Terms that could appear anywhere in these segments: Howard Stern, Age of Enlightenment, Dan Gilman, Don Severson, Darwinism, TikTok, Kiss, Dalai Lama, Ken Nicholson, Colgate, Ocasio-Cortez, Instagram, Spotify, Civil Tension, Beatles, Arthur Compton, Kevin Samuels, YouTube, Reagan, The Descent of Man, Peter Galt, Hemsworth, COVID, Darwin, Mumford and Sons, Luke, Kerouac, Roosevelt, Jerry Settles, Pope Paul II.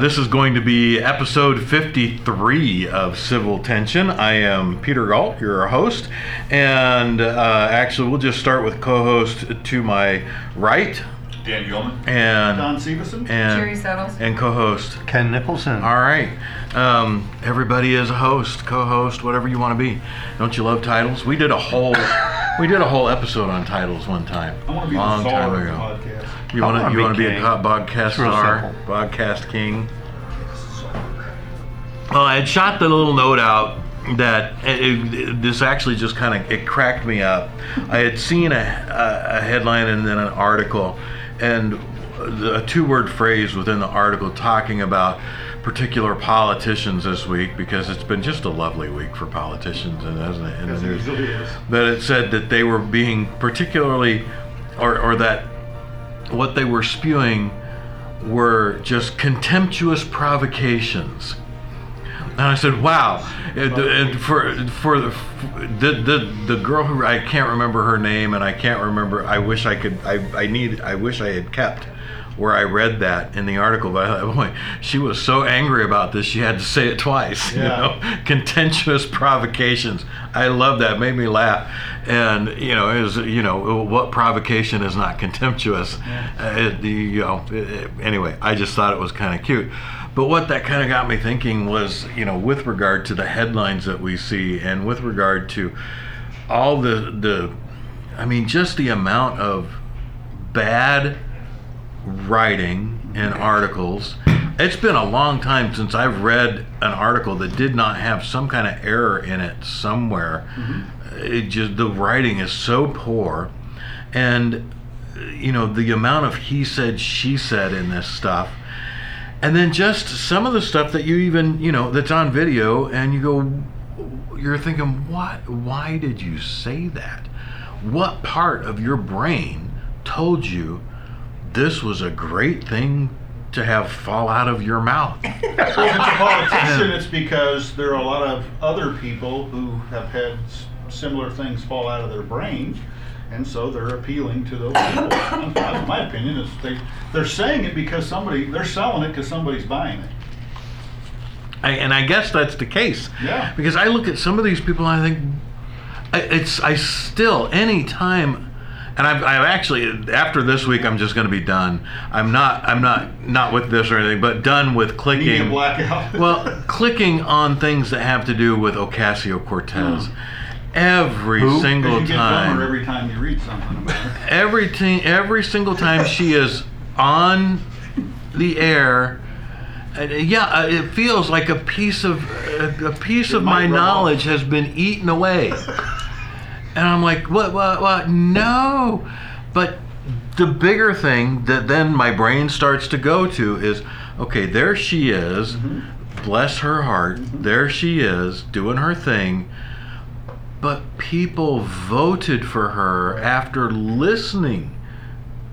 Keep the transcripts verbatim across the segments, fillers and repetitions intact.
This is going to be episode fifty-three of Civil Tension. I am Peter Galt, your host, and uh, actually we'll just start with co-host to my right, Dan Gilman, and Don Severson, and Jerry Settles, and co-host Ken Nicholson. All right, um, everybody is a host, co-host, whatever you want to be. Don't you love titles? We did a whole we did a whole episode on titles one time, I want to be long the time ago. Of the podcast. You want to you want to be a podcast star, podcast king. Well, I had shot the little note out that it, it, this actually just kind of it cracked me up. I had seen a, a, a headline and then an article, and a two-word phrase within the article talking about particular politicians this week, because it's been just a lovely week for politicians, and hasn't it? And yes, it really is. That it said that they were being particularly, or or that. what they were spewing were just contemptuous provocations, and I said, "Wow!" And for for the the the, the girl who I can't remember her name, and I can't remember. I wish I could. I, I need. I wish I had kept where I read that in the article. But I thought, boy, she was so angry about this, she had to say it twice. Yeah. You know, contentious provocations. I love that. It made me laugh. And you know, is you know what provocation is not contemptuous? Yeah. Uh, you know. It, anyway, I just thought it was kind of cute. But what that kind of got me thinking was, you know, with regard to the headlines that we see, and with regard to all the the, I mean, just the amount of bad writing and articles. It's been a long time since I've read an article that did not have some kind of error in it somewhere. Mm-hmm. It just, the writing is so poor, and you know, the amount of he said, she said in this stuff, and then just some of the stuff that you even, you know, that's on video, and you go, you're thinking, what? Why did you say that? What part of your brain told you this was a great thing to have fall out of your mouth? Well, if it's a politician, it's because there are a lot of other people who have had similar things fall out of their brains, and so they're appealing to those people. That's my opinion. Is they, they're saying it because somebody, they're selling it because somebody's buying it. I, and I guess that's the case. Yeah. Because I look at some of these people and I think, I, it's, I still, any time... And I've, I've actually, after this week, I'm just going to be done. I'm not, I'm not, not with this or anything, but done with clicking. Media blackout. Well, clicking on things that have to do with Ocasio-Cortez. Mm. Every Who? single you time. Get every time you read something about her. Every t- every single time she is on the air. Uh, yeah, uh, it feels like a piece of uh, a piece it of my knowledge off. has been eaten away. And I'm like, what, what, what? No. But the bigger thing that then my brain starts to go to is, okay, there she is. Mm-hmm. Bless her heart. Mm-hmm. There she is doing her thing. But people voted for her after listening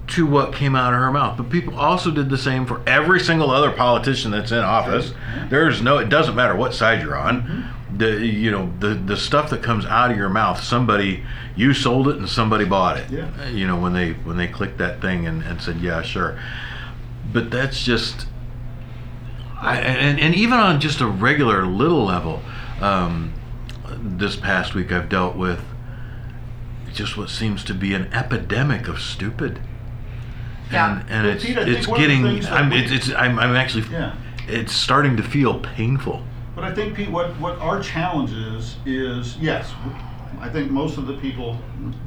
to what came out of her mouth. But people also did the same for every single other politician that's in office. There's no, it doesn't matter what side you're on. Mm-hmm. The you know the the stuff that comes out of your mouth, somebody, you sold it and somebody bought it. Yeah. You know, when they when they clicked that thing and, and said, yeah, sure. But that's just, I and, and even on just a regular little level, um, this past week I've dealt with just what seems to be an epidemic of stupid. Yeah. And, and it's it's getting I'm it's, it's I'm I'm actually yeah. it's starting to feel painful. But I think, Pete, what, what our challenge is, is, yes, I think most of the people,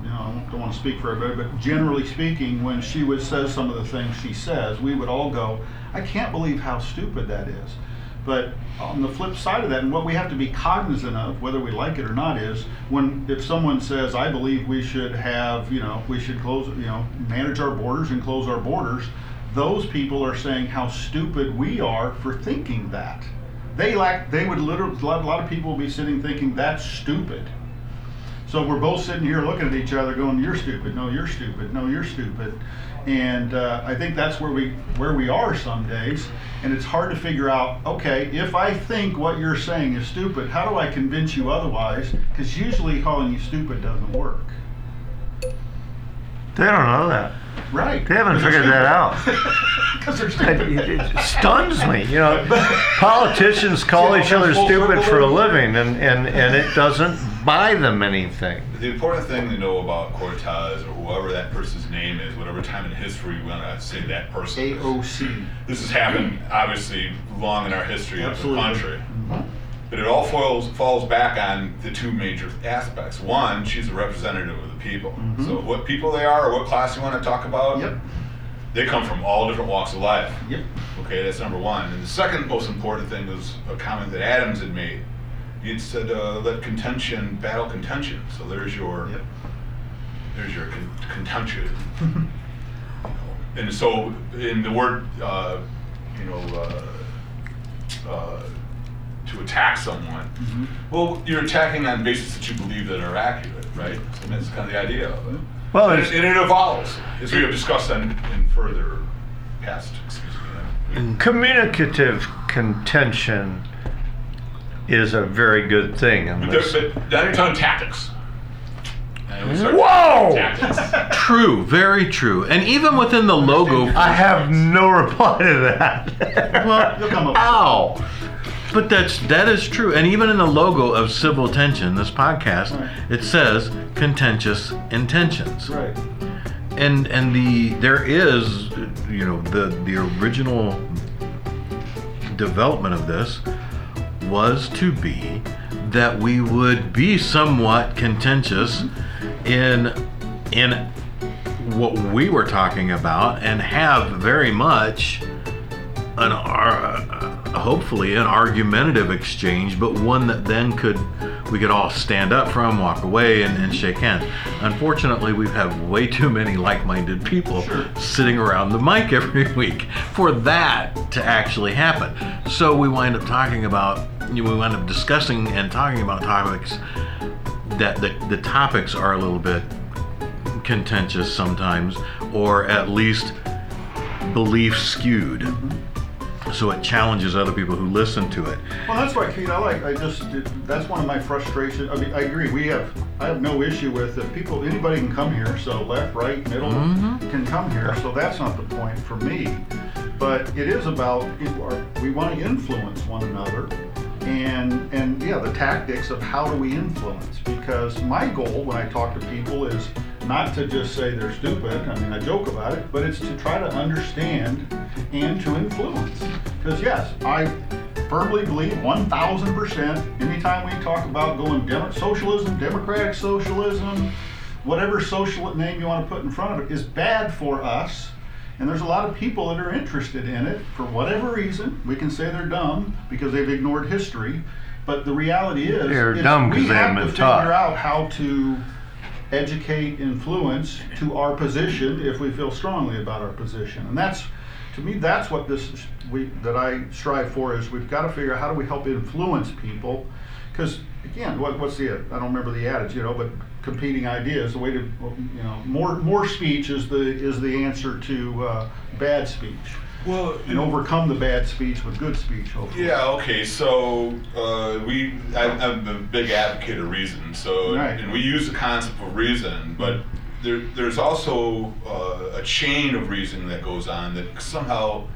you know, I don't want to speak for everybody, but generally speaking, when she would say some of the things she says, we would all go, I can't believe how stupid that is. But on the flip side of that, and what we have to be cognizant of, whether we like it or not, is when, if someone says, I believe we should have, you know, we should close, you know, manage our borders and close our borders, those people are saying how stupid we are for thinking that. They lack. They would literally. A lot, a lot of people would be sitting thinking that's stupid. So we're both sitting here looking at each other, going, "You're stupid. No, you're stupid. No, you're stupid." And uh, I think that's where we where we are some days. And it's hard to figure out. Okay, if I think what you're saying is stupid, how do I convince you otherwise? Because usually calling you stupid doesn't work. They don't know that. Right. They haven't figured that out. Because they're stupid. It, it, it stuns me. You know, politicians call each other stupid for a living, and, and, and it doesn't buy them anything. The important thing to know about Cortez, or whoever that person's name is, whatever time in history we want to say that person is. A O C. This has happened, obviously, long in our history Absolutely. Of the country. Mm-hmm. But it all falls, falls back on the two major aspects. One, she's a representative of the people. Mm-hmm. So what people they are, or what class you want to talk about, yep. they come from all different walks of life. Yep. Okay, that's number one. And the second most important thing was a comment that Adams had made. He had said, uh, let contention battle contention. So there's your, yep. there's your con- contention. And so in the word, uh, you know, uh, uh, to attack someone, mm-hmm. well, you're attacking on basis that you believe that are accurate, right? So that's kind of the idea of it. Well, and, it, and it evolves, as we have discussed in, in further past, excuse me. Communicative contention is a very good thing. But, there, but now you're talking tactics. Whoa! True, very true. And even within the logo... I have no reply to that. Well, come up ow! But that's that is true, and even in the logo of Civil Tension, this podcast, right. it says contentious intentions. Right. And and the there is, you know, the the original development of this was to be that we would be somewhat contentious in in what we were talking about, and have very much an. Uh, hopefully an argumentative exchange, but one that then could we could all stand up from, walk away, and, and shake hands. Unfortunately, we have way too many like-minded people sure. sitting around the mic every week for that to actually happen. So we wind up talking about, you know, we wind up discussing and talking about topics that the, the topics are a little bit contentious sometimes, or at least belief skewed. So it challenges other people who listen to it. Well, that's why, Pete, I like, I just, that's one of my frustrations. I mean, I agree, we have, I have no issue with that people, anybody can come here, so left, right, middle, mm-hmm. can come here, so that's not the point for me. But it is about, we want to influence one another, and, and yeah, the tactics of how do we influence, because my goal when I talk to people is not to just say they're stupid, I mean, I joke about it, but it's to try to understand and to influence. Because yes, I firmly believe one thousand percent, anytime we talk about going dem- socialism, democratic socialism, whatever social name you want to put in front of it, is bad for us. And there's a lot of people that are interested in it for whatever reason. We can say they're dumb because they've ignored history, but the reality is, they're is dumb we have to figure taught. out how to educate, influence to our position if we feel strongly about our position. And that's, to me, that's what this we that I strive for, is we've got to figure out how do we help influence people, because again, what, what's the I don't remember the adage, you know, but competing ideas, the way to, you know, more more speech is the is the answer to uh, bad speech. Well, and overcome the bad speech with good speech, hopefully. Yeah, okay, so uh, we, I, I'm a big advocate of reason, so, right. and we use the concept of reason, but there, there's also uh, a chain of reason that goes on that somehow,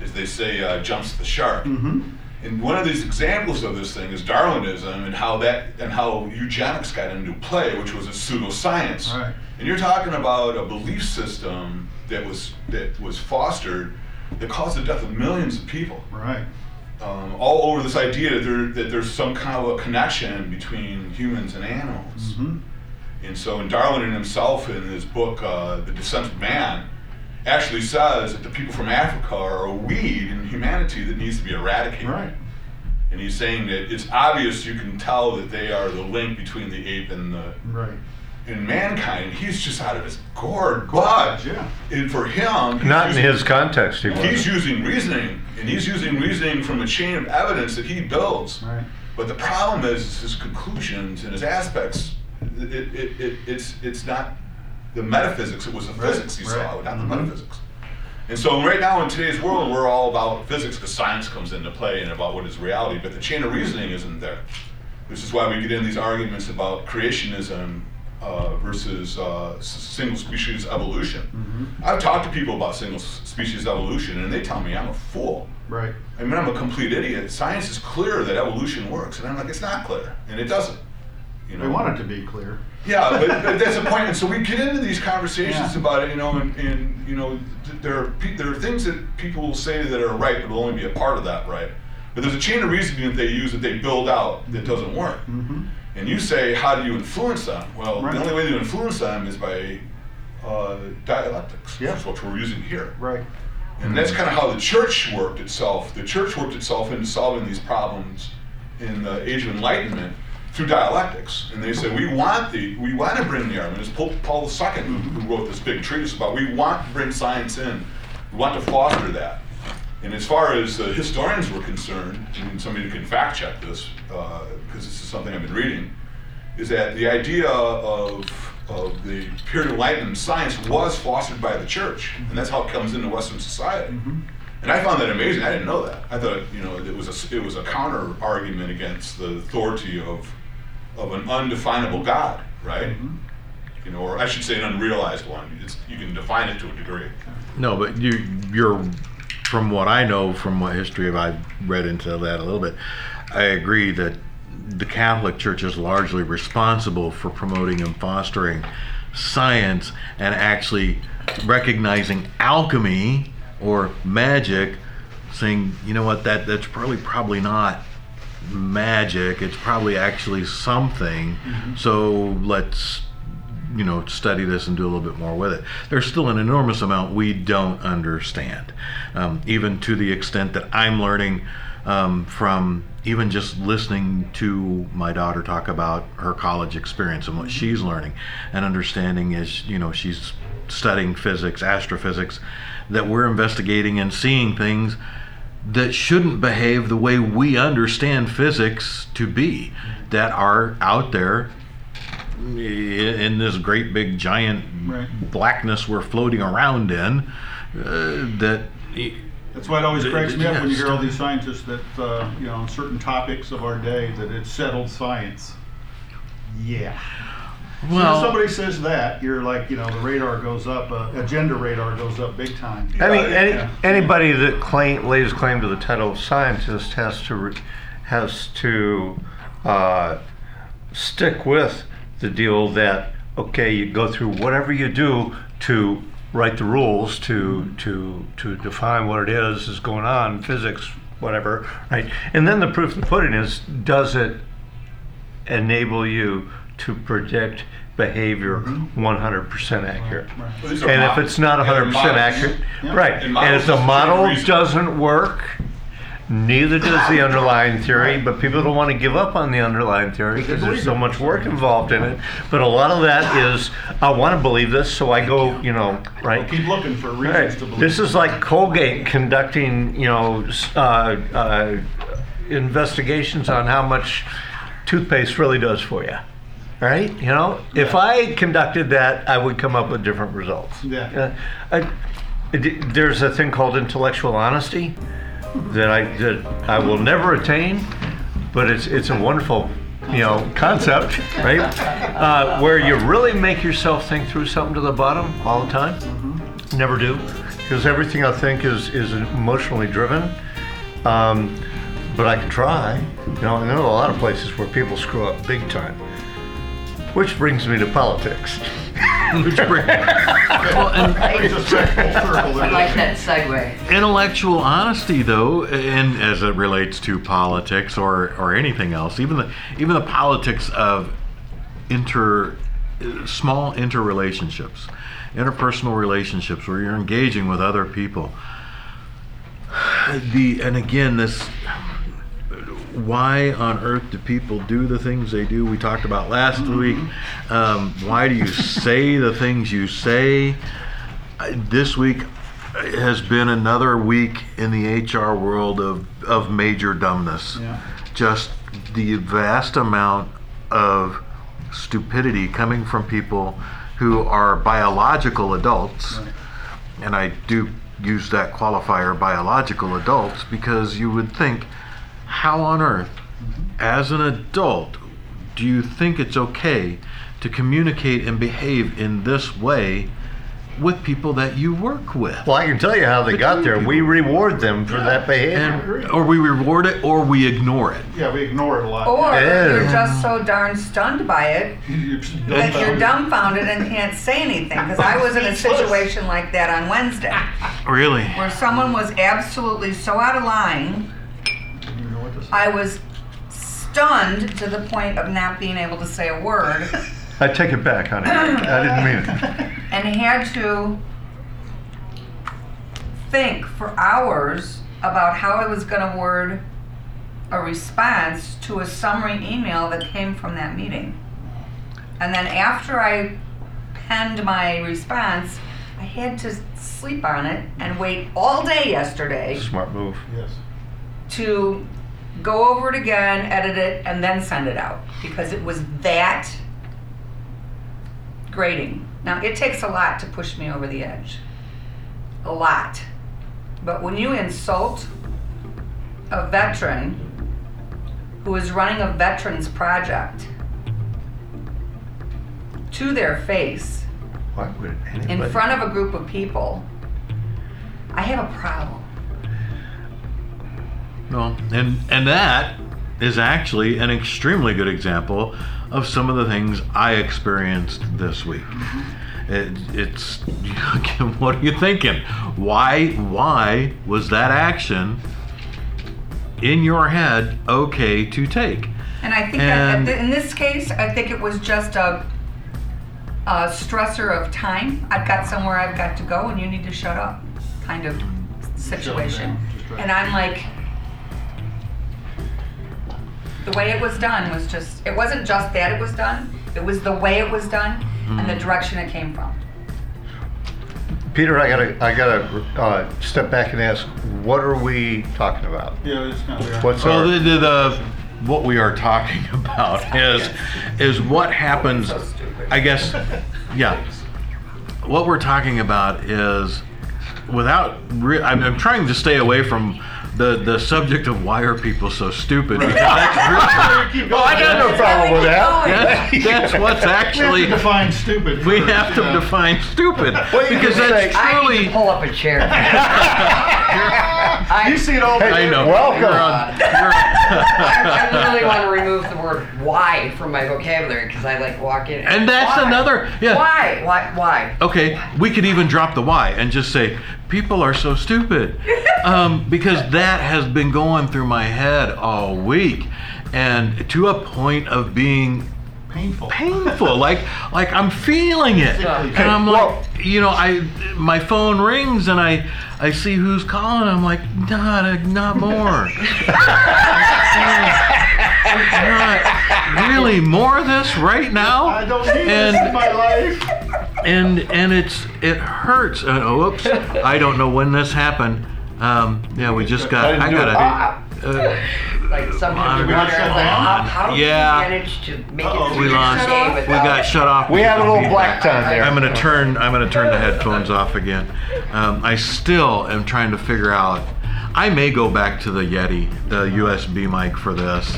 as they say, uh, jumps the shark. Mm-hmm. And one of these examples of this thing is Darwinism, and how that and how eugenics got into play, which was a pseudoscience. Right. And you're talking about a belief system that was that was fostered that caused the death of millions of people. Right. Um, all over this idea that there that there's some kind of a connection between humans and animals. Mm-hmm. And so, and Darwin himself, in his book uh, *The Descent of Man*, actually says that the people from Africa are a weed in humanity that needs to be eradicated. Right. And he's saying that it's obvious, you can tell that they are the link between the ape and the right. in mankind. He's just out of his gourd. But yeah. and for him, not using, in his context, he was. He's using reasoning, and he's using reasoning from a chain of evidence that he builds. Right. But the problem is, is his conclusions and his aspects. It, it, it it's it's not the metaphysics. It was the right. physics he right. saw, not the mm-hmm. metaphysics. And so right now in today's world, we're all about physics, because science comes into play, and about what is reality. But the chain of reasoning isn't there. This is why we get in these arguments about creationism. uh, versus uh, single species evolution. Mm-hmm. I've talked to people about single species evolution, and they tell me I'm a fool. Right. I mean, I'm a complete idiot. Science is clear that evolution works, and I'm like, it's not clear, and it doesn't. You know, we want it to be clear. Yeah, but, but that's the point. And so we get into these conversations yeah. about it, you know, and, and you know, th there are pe there are things that people will say that are right, but will only be a part of that right. But there's a chain of reasoning that they use that they build out that doesn't work. Mm-hmm. And you say, how do you influence them? Well, right. the only way to influence them is by uh, dialectics, yeah. which is what we're using here. Right. And that's kind of how the church worked itself. The church worked itself into solving these problems in the Age of Enlightenment through dialectics. And they said, we want the, we want to bring the argument. It's Pope Paul the Second who wrote this big treatise about, we want to bring science in. We want to foster that. And as far as the historians were concerned, I mean, somebody can fact check this, because uh, this is something I've been reading, is that the idea of, of the period of Enlightenment science was fostered by the church. And that's how it comes into Western society. Mm-hmm. And I found that amazing. I didn't know that. I thought, you know, it was a, it was a counter argument against the authority of, of an undefinable God, right? Mm-hmm. You know, or I should say an unrealized one. It's, you can define it to a degree. No, but you, you're... From what I know, from what history of I've read into that a little bit, I agree that the Catholic Church is largely responsible for promoting and fostering science and actually recognizing alchemy or magic, saying, you know what, that that's probably probably not magic. It's probably actually something. Mm-hmm. So let's, you know, study this and do a little bit more with it. There's still an enormous amount we don't understand, um, even to the extent that I'm learning um, from even just listening to my daughter talk about her college experience and what she's learning and understanding is, you know, she's studying physics, astrophysics, that we're investigating and seeing things that shouldn't behave the way we understand physics to be, that are out there in this great big giant right. blackness we're floating around in, uh, that that's why it always cracks me up when you hear all these scientists that uh, you know, on certain topics of our day, that it's settled science. Yeah. Well, so if somebody says that, you're like, you know, the radar goes up, uh, agenda radar goes up big time. I mean, uh, any, yeah. anybody that claim lays claim to the title of scientist has to re has to uh, stick with the deal that, okay, you go through whatever you do to write the rules, to to to define what it is is going on, physics, whatever, right? And then the proof of the pudding is, does it enable you to predict behavior one hundred percent accurate? Right, right. And if it's not one hundred percent accurate, yeah. right? And, and if the model doesn't work, neither does the underlying theory, but people don't want to give up on the underlying theory because there's so much work involved in it. But a lot of that is, I want to believe this, so I go, you know, right? Well, keep looking for reasons right. to believe. This is like Colgate conducting, you know, uh, uh, investigations on how much toothpaste really does for you. Right? You know, yeah. if I conducted that, I would come up with different results. Yeah. Uh, I, there's a thing called intellectual honesty that I that I will never attain, but it's it's a wonderful, you know, concept, right? Uh, where you really make yourself think through something to the bottom all the time. Mm-hmm. Never do, because everything I think is is emotionally driven. Um, but I can try, you know. And there are a lot of places where people screw up big time, which brings me to politics. Which brings well, and I like that segue. Intellectual honesty, though, and as it relates to politics or, or anything else, even the even the politics of inter small interrelationships, interpersonal relationships, where you're engaging with other people. The and again, this. Why on earth do people do the things they do? We talked about last mm-hmm. week. Um, why do you say the things you say? Uh, this week has been another week in the H R world of, of major dumbness. Yeah. Just the vast amount of stupidity coming from people who are biological adults. Right. And I do use that qualifier, biological adults, because you would think, how on earth, as an adult, do you think it's okay to communicate and behave in this way with people that you work with? Well, I can tell you how they got there. People. We reward them for yeah. that behavior. And, or we reward it, or we ignore it. Yeah, we ignore it a lot. Or yeah. you're just so darn stunned by it that you're dumbfounded and can't say anything. Because I was in a situation like that on Wednesday. Really? Where someone was absolutely so out of line, you know what this is? I was stunned to the point of not being able to say a word. I take it back, honey. I didn't mean it. And had to think for hours about how I was going to word a response to a summary email that came from that meeting. And then after I penned my response, I had to sleep on it and wait all day yesterday. Smart move. Yes. To go over it again, edit it, and then send it out. Because it was that grating. Now, it takes a lot to push me over the edge. A lot. But when you insult a veteran who is running a veterans project to their face, why would anybody? In front of a group of people, I have a problem. Well, and, and that is actually an extremely good example of some of the things I experienced this week. It, it's, what are you thinking? Why, why was that action in your head okay to take? And I think and, that in this case, I think it was just a, a stressor of time. I've got somewhere I've got to go and you need to shut up kind of situation. And I'm like, the way it was done was just, it wasn't just that it was done, it was the way it was done mm-hmm. and the direction it came from. Peter, I gotta, I gotta uh, step back and ask, what are we talking about? Yeah, it's not there. What's well, our... the, the, the, what we are talking about is, is what happens, so I guess, yeah. What we're talking about is, without, re- I'm, I'm trying to stay away from The the subject of why are people so stupid? Because that's really, well, I got no problem with that. That's, that's what's actually. We have to define stupid. First, we have to you know? define stupid because that's say? truly. I need to pull up a chair. You see it all. Hey, I know. Welcome. You're on, you're... I really want to remove the word "why" from my vocabulary because I like walk in. And, and that's why? another. Yeah. Why? Why? Why? Okay, why? We could even drop the "why" and just say, people are so stupid. Um, because that has been going through my head all week. And to a point of being painful. Painful. like like I'm feeling it. And I'm like, you know, I my phone rings and I, I see who's calling. I'm like, not not more. Not really more of this right now? I don't need and, this in my life. And and it's it hurts. Oh, oops! I don't know when this happened. Um, yeah, we just got. I, I got a. Uh, uh, like sometimes we got shut down. How yeah. did you manage to make Uh-oh. it through we lost. We got shut off. We had a little black time there. I'm gonna turn. I'm gonna turn the headphones off again. Um, I still am trying to figure out. I may go back to the Yeti, the U S B mic for this,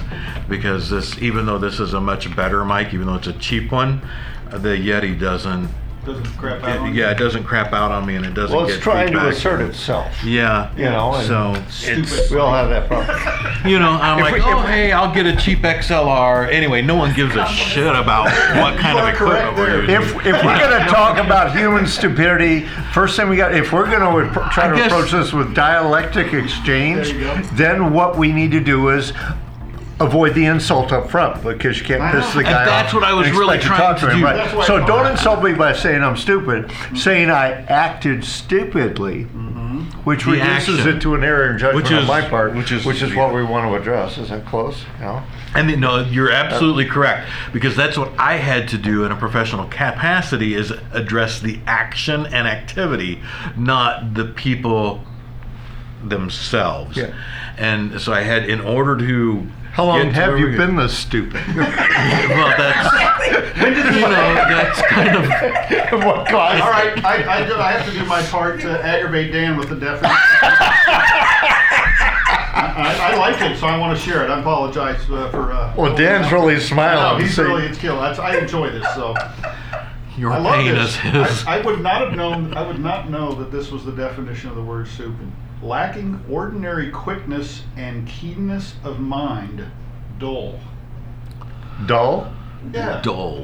because this, even though this is a much better mic, even though it's a cheap one, the Yeti doesn't. Doesn't crap out it, on yeah, you. It doesn't crap out on me, and it doesn't. Well, it's get trying to assert itself. Yeah, you know. So it's, we all have that problem. You know, I'm if like, we, oh we, hey, I'll get a cheap X L R. Anyway, no one gives a shit about what kind of equipment we're using. If if we're gonna talk about human stupidity, first thing we got. If we're gonna repro- try to guess, approach this with dialectic exchange, then what we need to do is. Avoid the insult up front because you can't wow. piss the guy and that's off. That's what I was really trying to, to, to do. Him, right? So don't insult me by saying I'm stupid. Mm-hmm. Saying I acted stupidly, mm-hmm. which the reduces action. It to an error in judgment which is, on my part, which is which is what we want to address. Is that close? No. I mean, no, you're absolutely that's, correct because that's what I had to do in a professional capacity is address the action and activity, not the people themselves. Yeah. And so I had, in order to How long have you been this stupid? Well, that's, when did you know, that's kind of... What God. All right, I, I, do, I have to do my part to aggravate Dan with the definition. I, I like it, so I want to share it. I apologize uh, for... Uh, well, Dan's really smiling. No, he's really, it's kill. That's, I enjoy this, so... Your I love pain this. Is I, I would not have known, I would not know that this was the definition of the word soup. Lacking ordinary quickness and keenness of mind, dull. Dull? Yeah. Dull.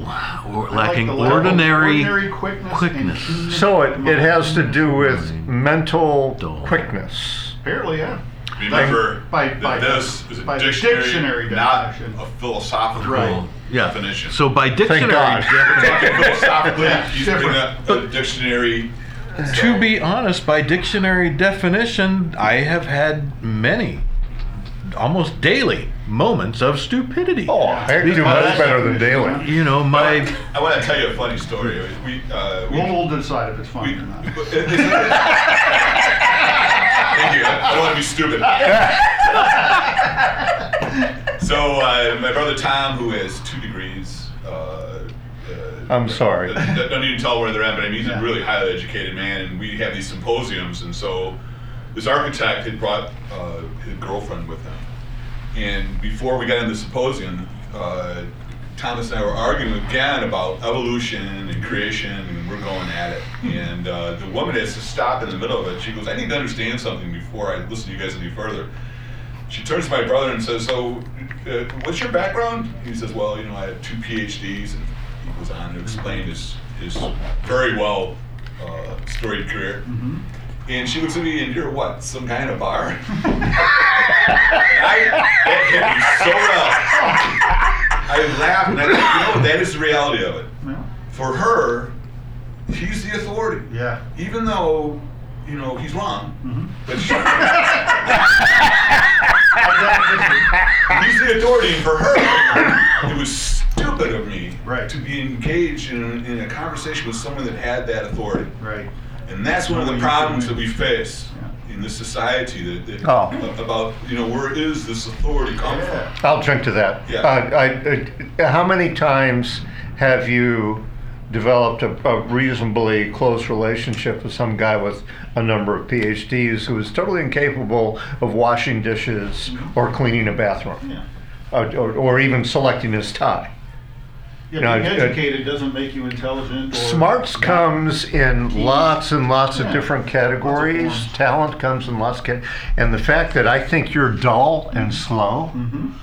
Or lacking like ordinary, ordinary quickness. quickness. And so it, it has to do with mental dull. quickness. Apparently, yeah. Remember, by, by, by this is a by dictionary, dictionary definition. Not a philosophical right. yeah. definition. So by dictionary definition. Philosophically, he's bringing up a dictionary. To be honest, by dictionary definition, I have had many, almost daily, moments of stupidity. Oh, I do much better than daily. You know, my... I, I want to tell you a funny story. We, uh, we, we'll decide if it's funny we, or not. Thank you. I, I want to be stupid. So, uh, my brother Tom, who has two degrees... Uh, I'm sorry. I don't need to tell where they're at, but I mean, he's yeah. a really highly educated man, and we have these symposiums, and so this architect had brought uh, his girlfriend with him. And before we got into the symposium, uh, Thomas and I were arguing again about evolution and creation, and we're going at it. And uh, the woman has to stop in the middle of it. She goes, I need to understand something before I listen to you guys any further. She turns to my brother and says, so, uh, what's your background? And he says, well, you know, I have two PhDs. And he goes on to explain his, his very well uh, storied career. Mm-hmm. And she looks at me and you're what, some guy in a bar? And I, that hit me so well. I laughed and I thought, you know, that is the reality of it. Yeah. For her, he's the authority. Yeah. Even though, you know, he's wrong. Mm-hmm. But she, he's the authority, and for her, it was stupid of me right. to be engaged in, in a conversation with someone that had that authority. Right. And that's one of the problems that we face yeah. in this society that, that oh. about, you know, where is this authority come yeah. from? I'll drink to that. Yeah. Uh, I, I, how many times have you developed a, a reasonably close relationship with some guy with a number of PhDs who is totally incapable of washing dishes mm-hmm. or cleaning a bathroom yeah. or, or, or even selecting his tie? Yeah, you know, being educated uh, doesn't make you intelligent. Or smarts not. comes in Keys. lots and lots yeah. of different categories. Of Talent comes in lots of categories. And the fact that I think you're dull and slow mm-hmm.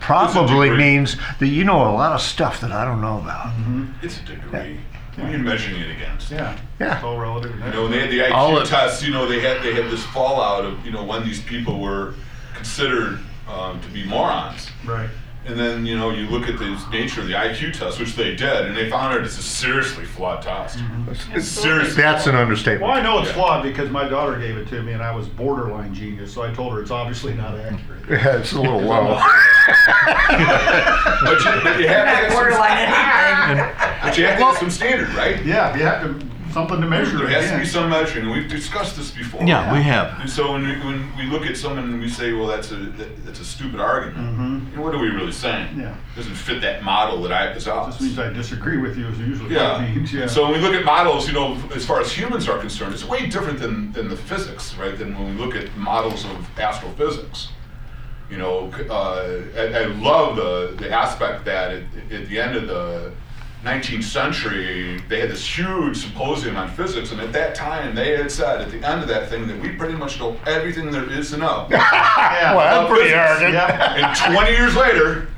probably means that you know a lot of stuff that I don't know about. Mm-hmm. It's a degree. Yeah. What are you measuring it against? Yeah. yeah. It's all relative. You know, when they had the I Q tests, you know, they had, they had this fallout of, you know, when these people were considered um, to be morons. Right. And then, you know, you look at the nature of the I Q test, which they did, and they found out it's a seriously flawed test. Mm-hmm. It's seriously That's flawed. an understatement. Well, I know it's yeah. flawed because my daughter gave it to me, and I was borderline genius, so I told her it's obviously not accurate. Yeah, it's a little low. But you have to have some standard, right? Yeah, you have to... something to measure. There has yeah. to be some measuring. We've discussed this before. Yeah, yeah. we have. And so when we, when we look at someone and we say, well, that's a that, that's a stupid argument, mm-hmm. you know, what are we really saying? Yeah. It doesn't fit that model that I have this office. This means I disagree with you is usually yeah. what it means. Yeah. So when we look at models, you know, as far as humans are concerned, it's way different than, than the physics, right, than when we look at models of astrophysics. You know, uh, I, I love the, the aspect that at, at the end of the nineteenth century, they had this huge symposium on physics, and at that time, they had said at the end of that thing that we pretty much know everything there is to know. yeah, well, that's pretty arrogant. Yeah. And twenty years later,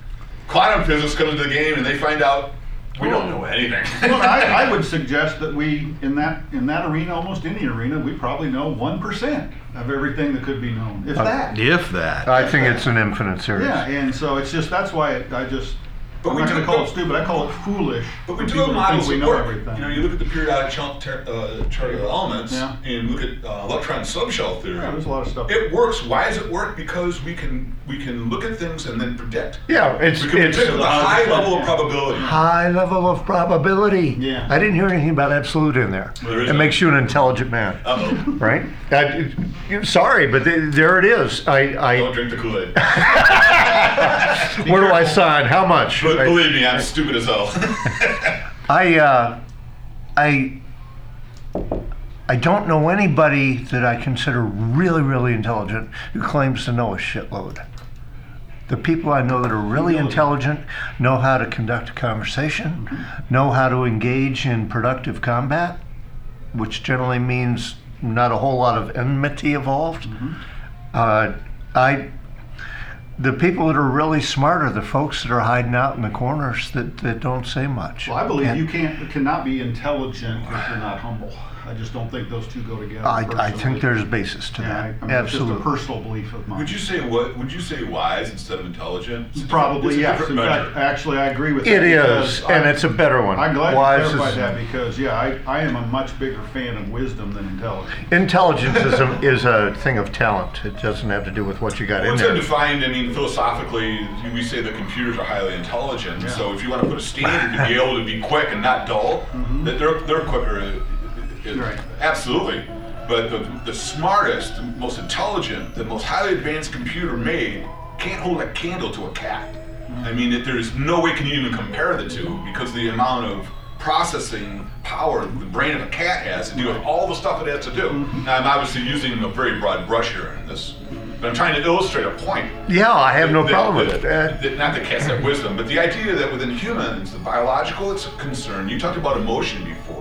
quantum physics comes into the game, and they find out we oh. don't know anything. Well, I, I would suggest that we, in that in that arena, almost any arena, we probably know one percent of everything that could be known, if uh, that. If that. I if think that. It's an infinite series. Yeah, and so it's just that's why it, I just. But I'm we not do, gonna call it stupid. I call it foolish. But we do have models that work. Everything. You know, you look at the periodic chart ter- uh, chart of elements, yeah. and look at uh, electron subshell theory. Yeah, there's a lot of stuff. It works. Why does it work? Because we can we can look at things and then predict. Yeah, it's we can it's predict with a high level of probability. High level of probability. Yeah. I didn't hear anything about absolute in there. Well, there is it no. makes you an intelligent man. Uh-oh. Right? I, I'm sorry, but th- there it is. I, I don't drink the Kool-Aid. Where do I sign? How much? But I, believe me, I'm I, stupid as hell. I, uh, I, I don't know anybody that I consider really, really intelligent who claims to know a shitload. The people I know that are really intelligent know how to conduct a conversation, know how to engage in productive combat, which generally means not a whole lot of enmity involved. Mm-hmm. uh, I, the people that are really smart are the folks that are hiding out in the corners that, that don't say much. Well, I believe and, you can't cannot be intelligent if you're not humble. I just don't think those two go together. I, I think there's a basis to yeah, that. I mean, absolutely, it's just a personal belief of mine. Would you say what? Would you say wise instead of intelligent? It's probably, yes. Yeah. In fact, actually, I agree with that. It is, and I, it's a better one. I'm glad wise you clarified that because, yeah, I, I am a much bigger fan of wisdom than intelligence. Intelligence is, a, is a thing of talent. It doesn't have to do with what you got well, in there. It's defined. I mean, philosophically, we say that computers are highly intelligent. Yeah. So if you want to put a standard to be able to be quick and not dull, mm-hmm. that they're they're quicker. It, right. Absolutely. But the, the smartest, the most intelligent, the most highly advanced computer made can't hold a candle to a cat. Mm-hmm. I mean, it, there's no way can you even compare the two because the amount of processing power the brain of a cat has to do with all the stuff it has to do. Mm-hmm. Now, I'm obviously using a very broad brush here in this, but I'm trying to illustrate a point. Yeah, I have that, no that, problem that, with it. That, not the cat's that wisdom, but the idea that within humans, the biological it's a concern, you talked about emotion before.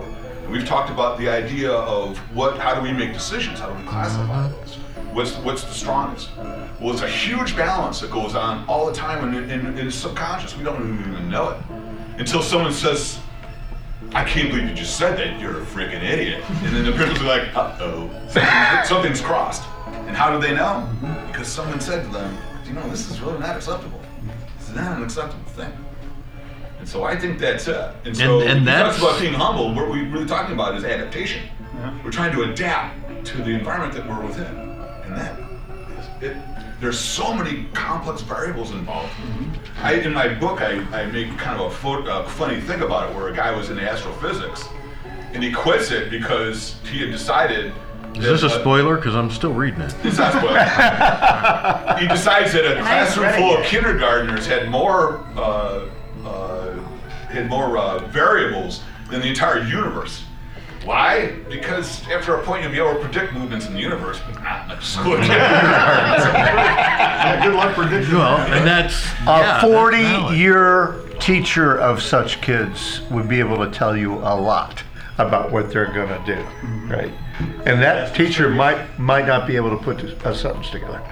We've talked about the idea of what, how do we make decisions? How do we classify those? What's, what's the strongest? Well, it's a huge balance that goes on all the time and in, in, in subconscious. We don't even know it until someone says, I can't believe you just said that. You're a freaking idiot. And then the people are like, uh-oh, something, something's crossed. And how do they know? Because someone said to them, you know, this is really not acceptable. This is not an acceptable thing. And so I think that's it. And so and, and that's about being humble. What we're really talking about is adaptation. Yeah. We're trying to adapt to the environment that we're within. And that is it. There's so many complex variables involved. Mm-hmm. I, in my book, I, I make kind of a, fo- a funny thing about it where a guy was in astrophysics and he quits it because he had decided. Is this a spoiler? Because I'm still reading it. It's not a spoiler. He decides that a classroom full of kindergartners had more. Uh, Uh, had more uh, variables than the entire universe. Why? Because after a point you'll be able to predict movements in the universe, but not much. Good luck predicting. Well, and that's yeah, a forty-year teacher of such kids would be able to tell you a lot about what they're going to do, right? And that teacher might might not be able to put a sentence together,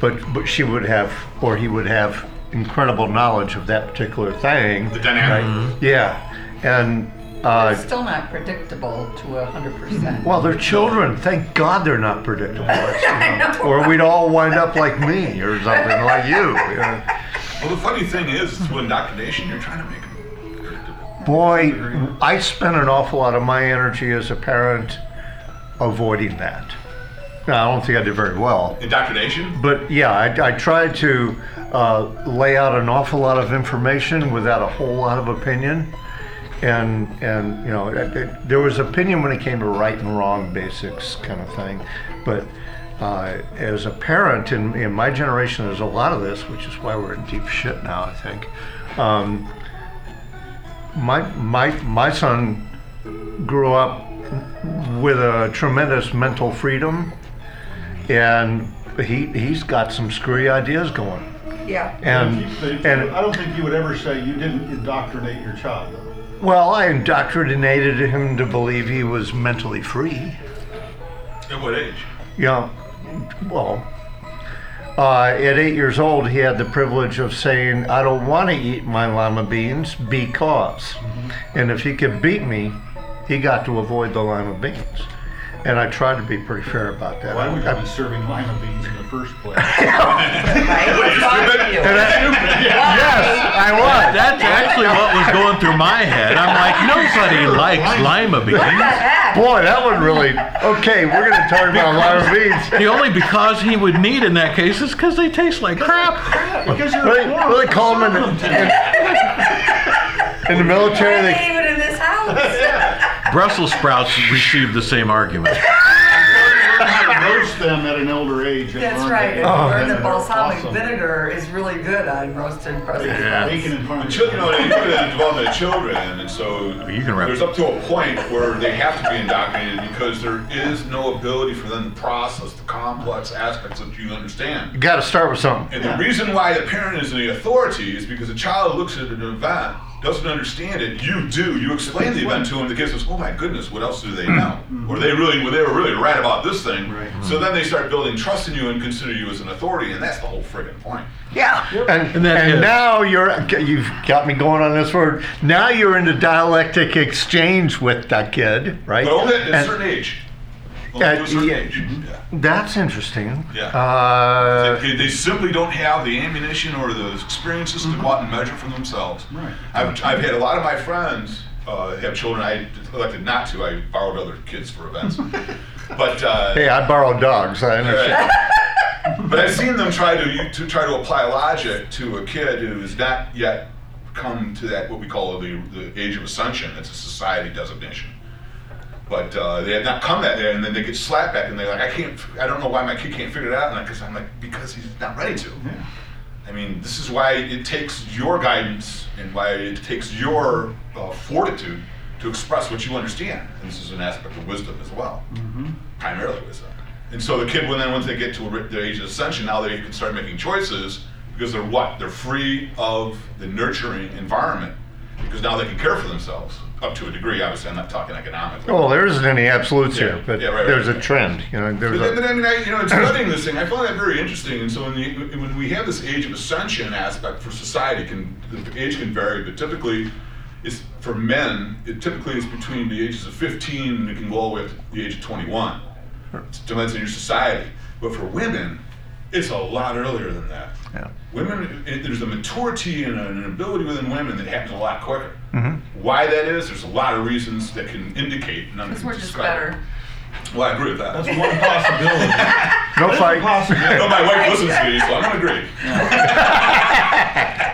but but she would have, or he would have. Incredible knowledge of that particular thing. The dynamic. Right? Mm-hmm. Yeah. And uh, it's still not predictable to a hundred percent. Well, they're children. Thank God they're not predictable. Not, or we'd all wind up like me or something like you. Yeah. Well, the funny thing is, through indoctrination, you're trying to make them predictable. Boy, I spent an awful lot of my energy as a parent avoiding that. Now, I don't think I did very well. Indoctrination? But yeah, I, I tried to uh, lay out an awful lot of information without a whole lot of opinion. And, and you know, it, it, there was opinion when it came to right and wrong basics kind of thing. But uh, as a parent in, in my generation, there's a lot of this, which is why we're in deep shit now, I think. Um, my, my, my son grew up with a tremendous mental freedom. And he he's got some screwy ideas going. Yeah. And, and, you, and I don't think you would ever say you didn't indoctrinate your child. Though. Well, I indoctrinated him to believe he was mentally free. At what age? Yeah. Well, uh, at eight years old, he had the privilege of saying, "I don't want to eat my lima beans because," mm-hmm. and if he could beat me, he got to avoid the lima beans. And I tried to be pretty fair about that. Why would you be serving lima beans in the first place? Right? Yes, I was. That's actually what was going through my head. I'm like, nobody likes lima beans. Boy, that would really. Okay, we're going to talk about lima beans. The only because he would need in that case is because they taste like crap. Because you're really, really call them in, in, in the military. They even in this house. Brussels sprouts received the same argument. how to roast them at an older age. That's right. And oh, learn that balsamic awesome. vinegar is really good on roasted pretzels. Yeah. The children, you know, you put it in the development of children, and so you can there's up to a point where they have to be indoctrinated because there is no ability for them to process the complex aspects that you understand. You got to start with something. And yeah. the reason why the parent is the authority is because the child looks at an event, doesn't understand it. You do. You explain the event to them. The kid says, "Oh my goodness, what else do they know? Or they really, well, they were really right about this thing." Right. So then they start building trust in you and consider you as an authority, and that's the whole friggin' point. Yeah. Yep. And, and, and is. now you're, you've got me going on this word. Now you're in a dialectic exchange with that kid, right? But only at a certain age. Uh, yeah, yeah. That's interesting. Yeah. Uh, they, they simply don't have the ammunition or the experiences mm-hmm. to go out and measure for themselves. Right. I've, I've had a lot of my friends uh, have children. I elected not to. I borrowed other kids for events. But uh, hey, I borrowed dogs. I understand. Right. But I've seen them try to to try to apply logic to a kid who is not yet come to that what we call the, the age of ascension. That's a society designation. But uh, they had not come that day, and then they get slapped back, and they're like, "I can't. I don't know why my kid can't figure it out." And because I'm like, because he's not ready to. Yeah. I mean, this is why it takes your guidance and why it takes your uh, fortitude to express what you understand. And this is an aspect of wisdom as well, mm-hmm. primarily wisdom. And so the kid, when then once they get to a, their age of ascension, now they can start making choices because they're what? They're free of the nurturing environment because now they can care for themselves. Up to a degree, obviously. I'm not talking economically. Well, there isn't any absolutes yeah. here, but yeah, right, right, there's right. a trend. You know, there's. But, a... but I mean, I, you know, it's studying this thing. I find that very interesting. And so, when, the, when we have this age of ascension aspect for society, can the age can vary, but typically, it's for men. It typically is between the ages of fifteen and it can go all the way up to the age of twenty-one. It depends on your society. But for women, it's a lot earlier than that. Yeah. Women, it, there's a maturity and an ability within women that happens a lot quicker. Mm-hmm. Why that is, there's a lot of reasons that can indicate. Because we're just better. Well, I agree with that. That's one possibility. No that's fight. Possibility. I know my wife listens to me, so I'm going to agree.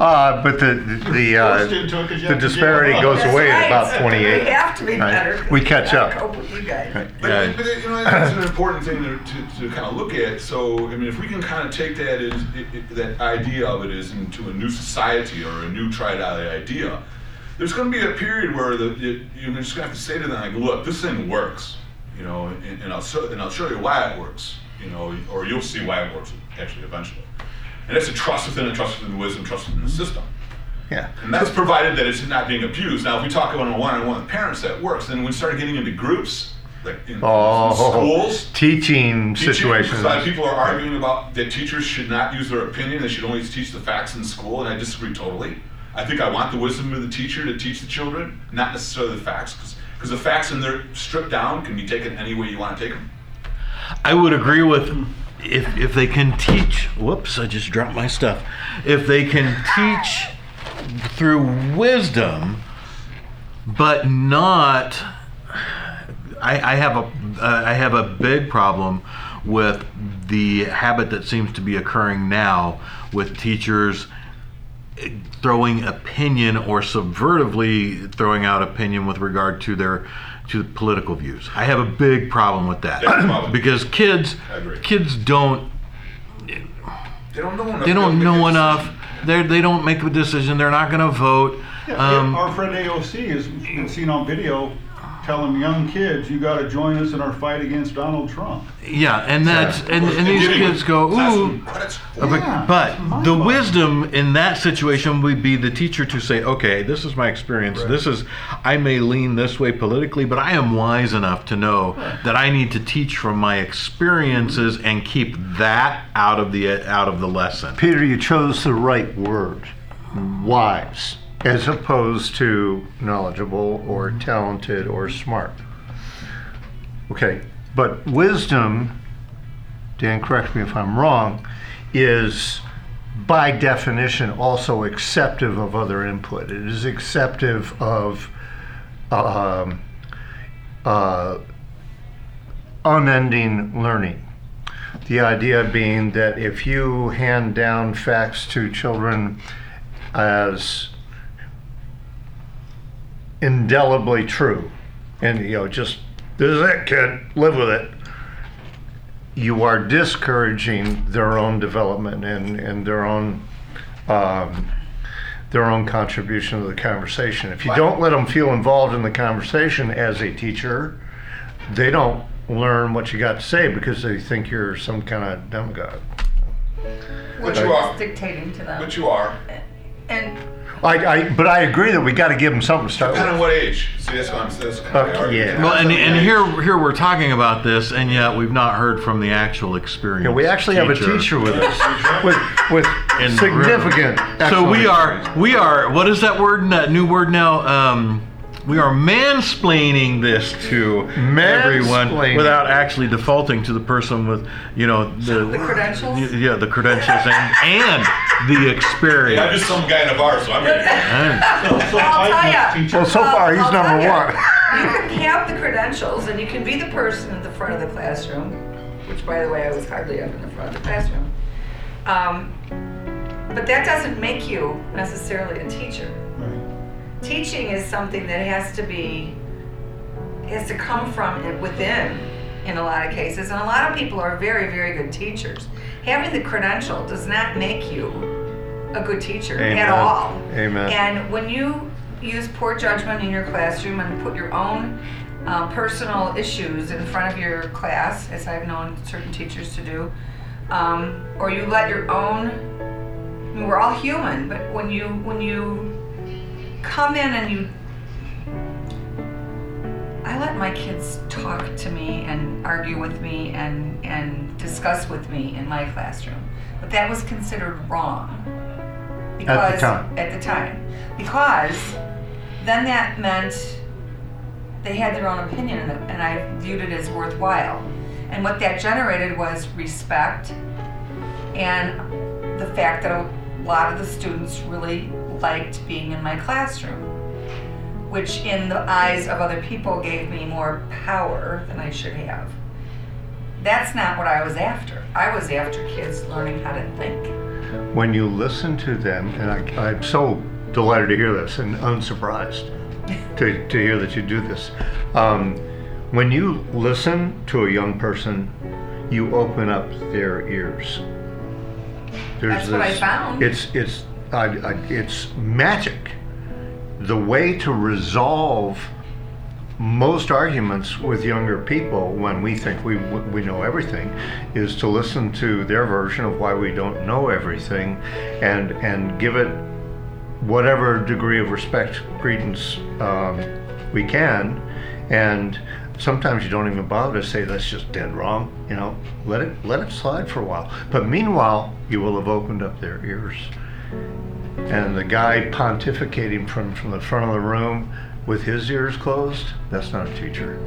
uh, but the the uh, the disparity goes that's away right. at about twenty-eight. We have to be better. Right? We catch up. Cope with you guys. Right. But, yeah. but you know, that's an important thing to, to, to kind of look at. So, I mean, if we can kind of take that as it, it, that idea of it is into a new society or a new tried out idea, there's going to be a period where the, it, you're just going to have to say to them, like, "Look, this thing works," you know, and, and I'll show, and I'll show you why it works, you know, or you'll see why it works actually eventually. And that's a trust within a trust within wisdom, trust within the system. Yeah. And that's provided that it's not being abused. Now, if we talk about a one-on-one with parents, that works. Then we start getting into groups, like in, oh, in schools. Teaching, teaching situations. A lot of people are arguing about that teachers should not use their opinion. They should only teach the facts in school, and I disagree totally. I think I want the wisdom of the teacher to teach the children, not necessarily the facts, because the facts in their stripped down can be taken any way you want to take them. I would agree with... If if they can teach, whoops, I just dropped my stuff. If they can teach through wisdom, but not, I, I have a uh, I have a big problem with the habit that seems to be occurring now with teachers throwing opinion or subvertively throwing out opinion with regard to their. To political views. I have a big problem with that problem. Because kids, kids don't they don't know enough. They don't know enough. They they don't make a decision. They're not going to vote. Yeah, um, our friend A O C has been seen on video telling young kids, "You got to join us in our fight against Donald Trump." Yeah, and that's yeah. and, and these kids go, "Ooh." Yeah, but the wisdom in that situation would be the teacher to say, "Okay, this is my experience. Right. This is I may lean this way politically, but I am wise enough to know right. that I need to teach from my experiences and keep that out of the out of the lesson." Peter, you chose the right word, wise. As opposed to knowledgeable or talented or smart. Okay, but wisdom, Dan, correct me if I'm wrong, is by definition also acceptive of other input. It is acceptive of um, uh, unending learning. The idea being that if you hand down facts to children as indelibly true, and you know, just This is it, kid. Live with it. You are discouraging their own development and, and their own um, their own contribution to the conversation. If you don't let them feel involved in the conversation as a teacher, they don't learn what you got to say because they think you're some kind of demagogue. Which you are. Dictating to them. Which you are. And I, I, but I agree that we got to give them something to start with. Kind of what age? See, that's what I'm saying. Okay, yeah. Well, and, and here, here we're talking about this, and yet we've not heard from the actual experience. Yeah, we actually teacher. have a teacher with us, with with in significant. So we are, we are. What is that word? That new word now. Um, we are mansplaining this to everyone without actually defaulting to the person with, you know, the, the credentials. Yeah, the credentials and, and the experience. Yeah, I'm just some guy in a bar, so I'm ready. so, so I'll tell you. Well, so far he's number one. You can have the credentials, and you can be the person at the front of the classroom, which, by the way, I was hardly ever in the front of the classroom. Um, but that doesn't make you necessarily a teacher. Teaching is something that has to be, has to come from within in a lot of cases. And a lot of people are very, very good teachers. Having the credential does not make you a good teacher Amen. at all. Amen. And when you use poor judgment in your classroom and put your own uh, personal issues in front of your class, as I've known certain teachers to do, um, or you let your own, I mean, we're all human, but when you, when you, come in and you, I let my kids talk to me and argue with me and, and discuss with me in my classroom. But that was considered wrong. Because, at the time. At the time. Because then that meant they had their own opinion and I viewed it as worthwhile. And what that generated was respect and the fact that a lot of the students really liked being in my classroom, which in the eyes of other people gave me more power than I should have. That's not what I was after. I was after kids learning how to think. When you listen to them, and I, I'm so delighted to hear this and unsurprised to, to hear that you do this. Um, when you listen to a young person, you open up their ears. There's That's this, what I found. It's, it's, I, I, it's magic. The way to resolve most arguments with younger people when we think we we know everything is to listen to their version of why we don't know everything and and give it whatever degree of respect, credence um, we can. And sometimes you don't even bother to say that's just dead wrong, you know, let it let it slide for a while. But meanwhile, you will have opened up their ears. And the guy pontificating from, from the front of the room with his ears closed, that's not a teacher.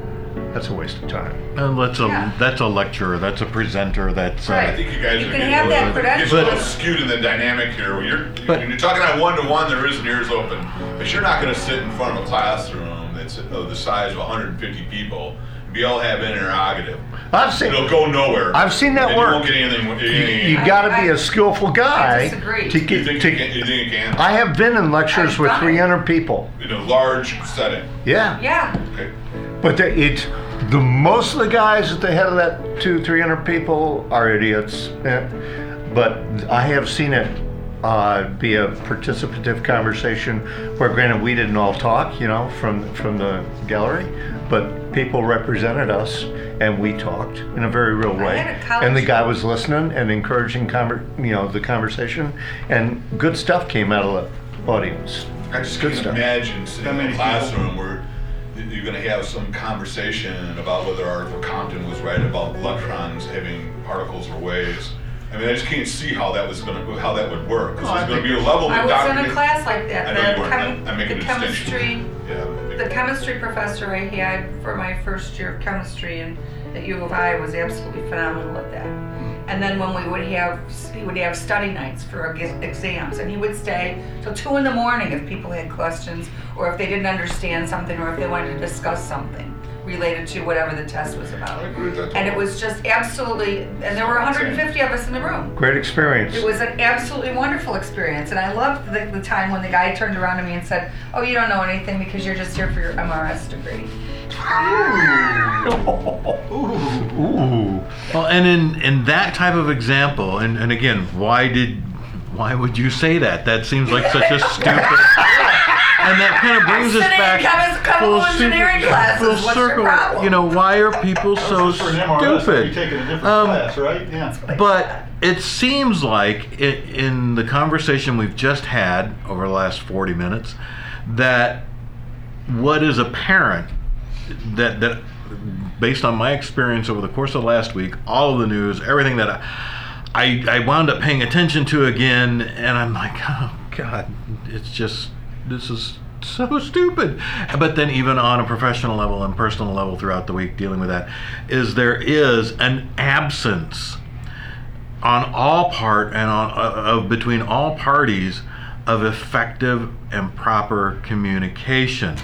That's a waste of time. And that's a yeah. that's a lecturer. That's a presenter. That's right. uh, I think you guys you are can getting have that credential. It's a little skewed in the dynamic here. When you're but, when you're talking on one to one, there isn't ears open. But you're not going to sit in front of a classroom that's of the size of one hundred fifty people. We all have interrogative. I've seen it'll go nowhere. I've seen that work. You won't get anything. anything you, you got to be a skillful guy. I disagree. To get, you think to, you can, you think you can? I have been in lectures with three hundred people in a large setting. Yeah. Yeah. Okay. But the, it, the most of the guys at the head of that two, three hundred people are idiots. But I have seen it uh, be a participative conversation where, granted, we didn't all talk, you know, from from the gallery, but people represented us, and we talked in a very real way. And the guy was listening and encouraging, conver- you know, the conversation, and good stuff came out of the audience. I just good can't stuff. imagine sitting in a classroom where you're going to have some conversation about whether Arthur Compton was right about electrons having particles or waves. I mean, I just can't see how that was going to how that would work. Because oh, there's going to be a level. I was in a class like that. I know you weren't. I'm making a distinction. Yeah. The chemistry professor I had for my first year of chemistry and at U of I was absolutely phenomenal at that. And then when we would have, he would have study nights for our exams, and he would stay till two in the morning if people had questions or if they didn't understand something or if they wanted to discuss something. related to whatever the test was about. I agree with that. And it was just absolutely, and there were one hundred fifty of us in the room. Great experience. It was an absolutely wonderful experience. And I loved the, the time when the guy turned around to me and said, "Oh, you don't know anything because you're just here for your M R S degree." Ooh. Ooh. Ooh. Well, and in, in that type of example, and, and again, why did, why would you say that? That seems like such a stupid... And that kind of brings us back full, full, full circle. You know, why are people so stupid? Um, class, right? Yeah. But it seems like it, in the conversation we've just had over the last forty minutes, that what is apparent that that based on my experience over the course of last week, all of the news, everything that I I, I wound up paying attention to again, and I'm like, oh God, it's just. This is so stupid. But then even on a professional level and personal level throughout the week dealing with that, is there is an absence on all part and on uh, of between all parties of effective and proper communication.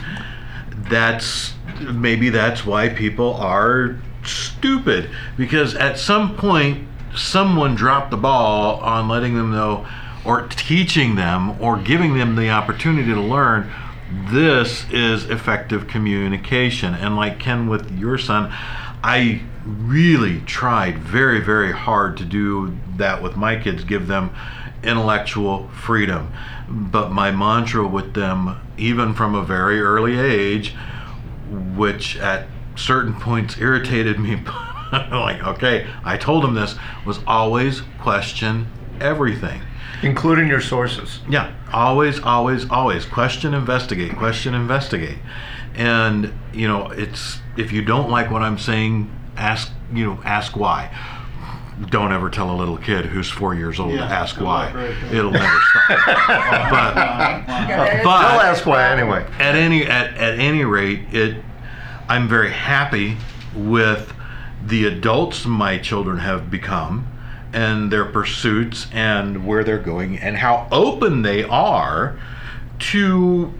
That's maybe that's why people are stupid, because at some point someone dropped the ball on letting them know, or teaching them, or giving them the opportunity to learn. This is effective communication. And like Ken with your son, I really tried very, very hard to do that with my kids, give them intellectual freedom. But my mantra with them, even from a very early age, which at certain points irritated me, like, okay, I told them this, was always question everything. Including your sources. Yeah. Always, always, always. Question, investigate. Question, investigate. And, you know, it's, if you don't like what I'm saying, ask, you know, ask why. Don't ever tell a little kid who's four years old yeah, to ask why. Right, right. It'll never stop. But, yeah, but I'll ask why anyway. At any, at, at any rate, it, I'm very happy with the adults my children have become, and their pursuits and where they're going and how open they are to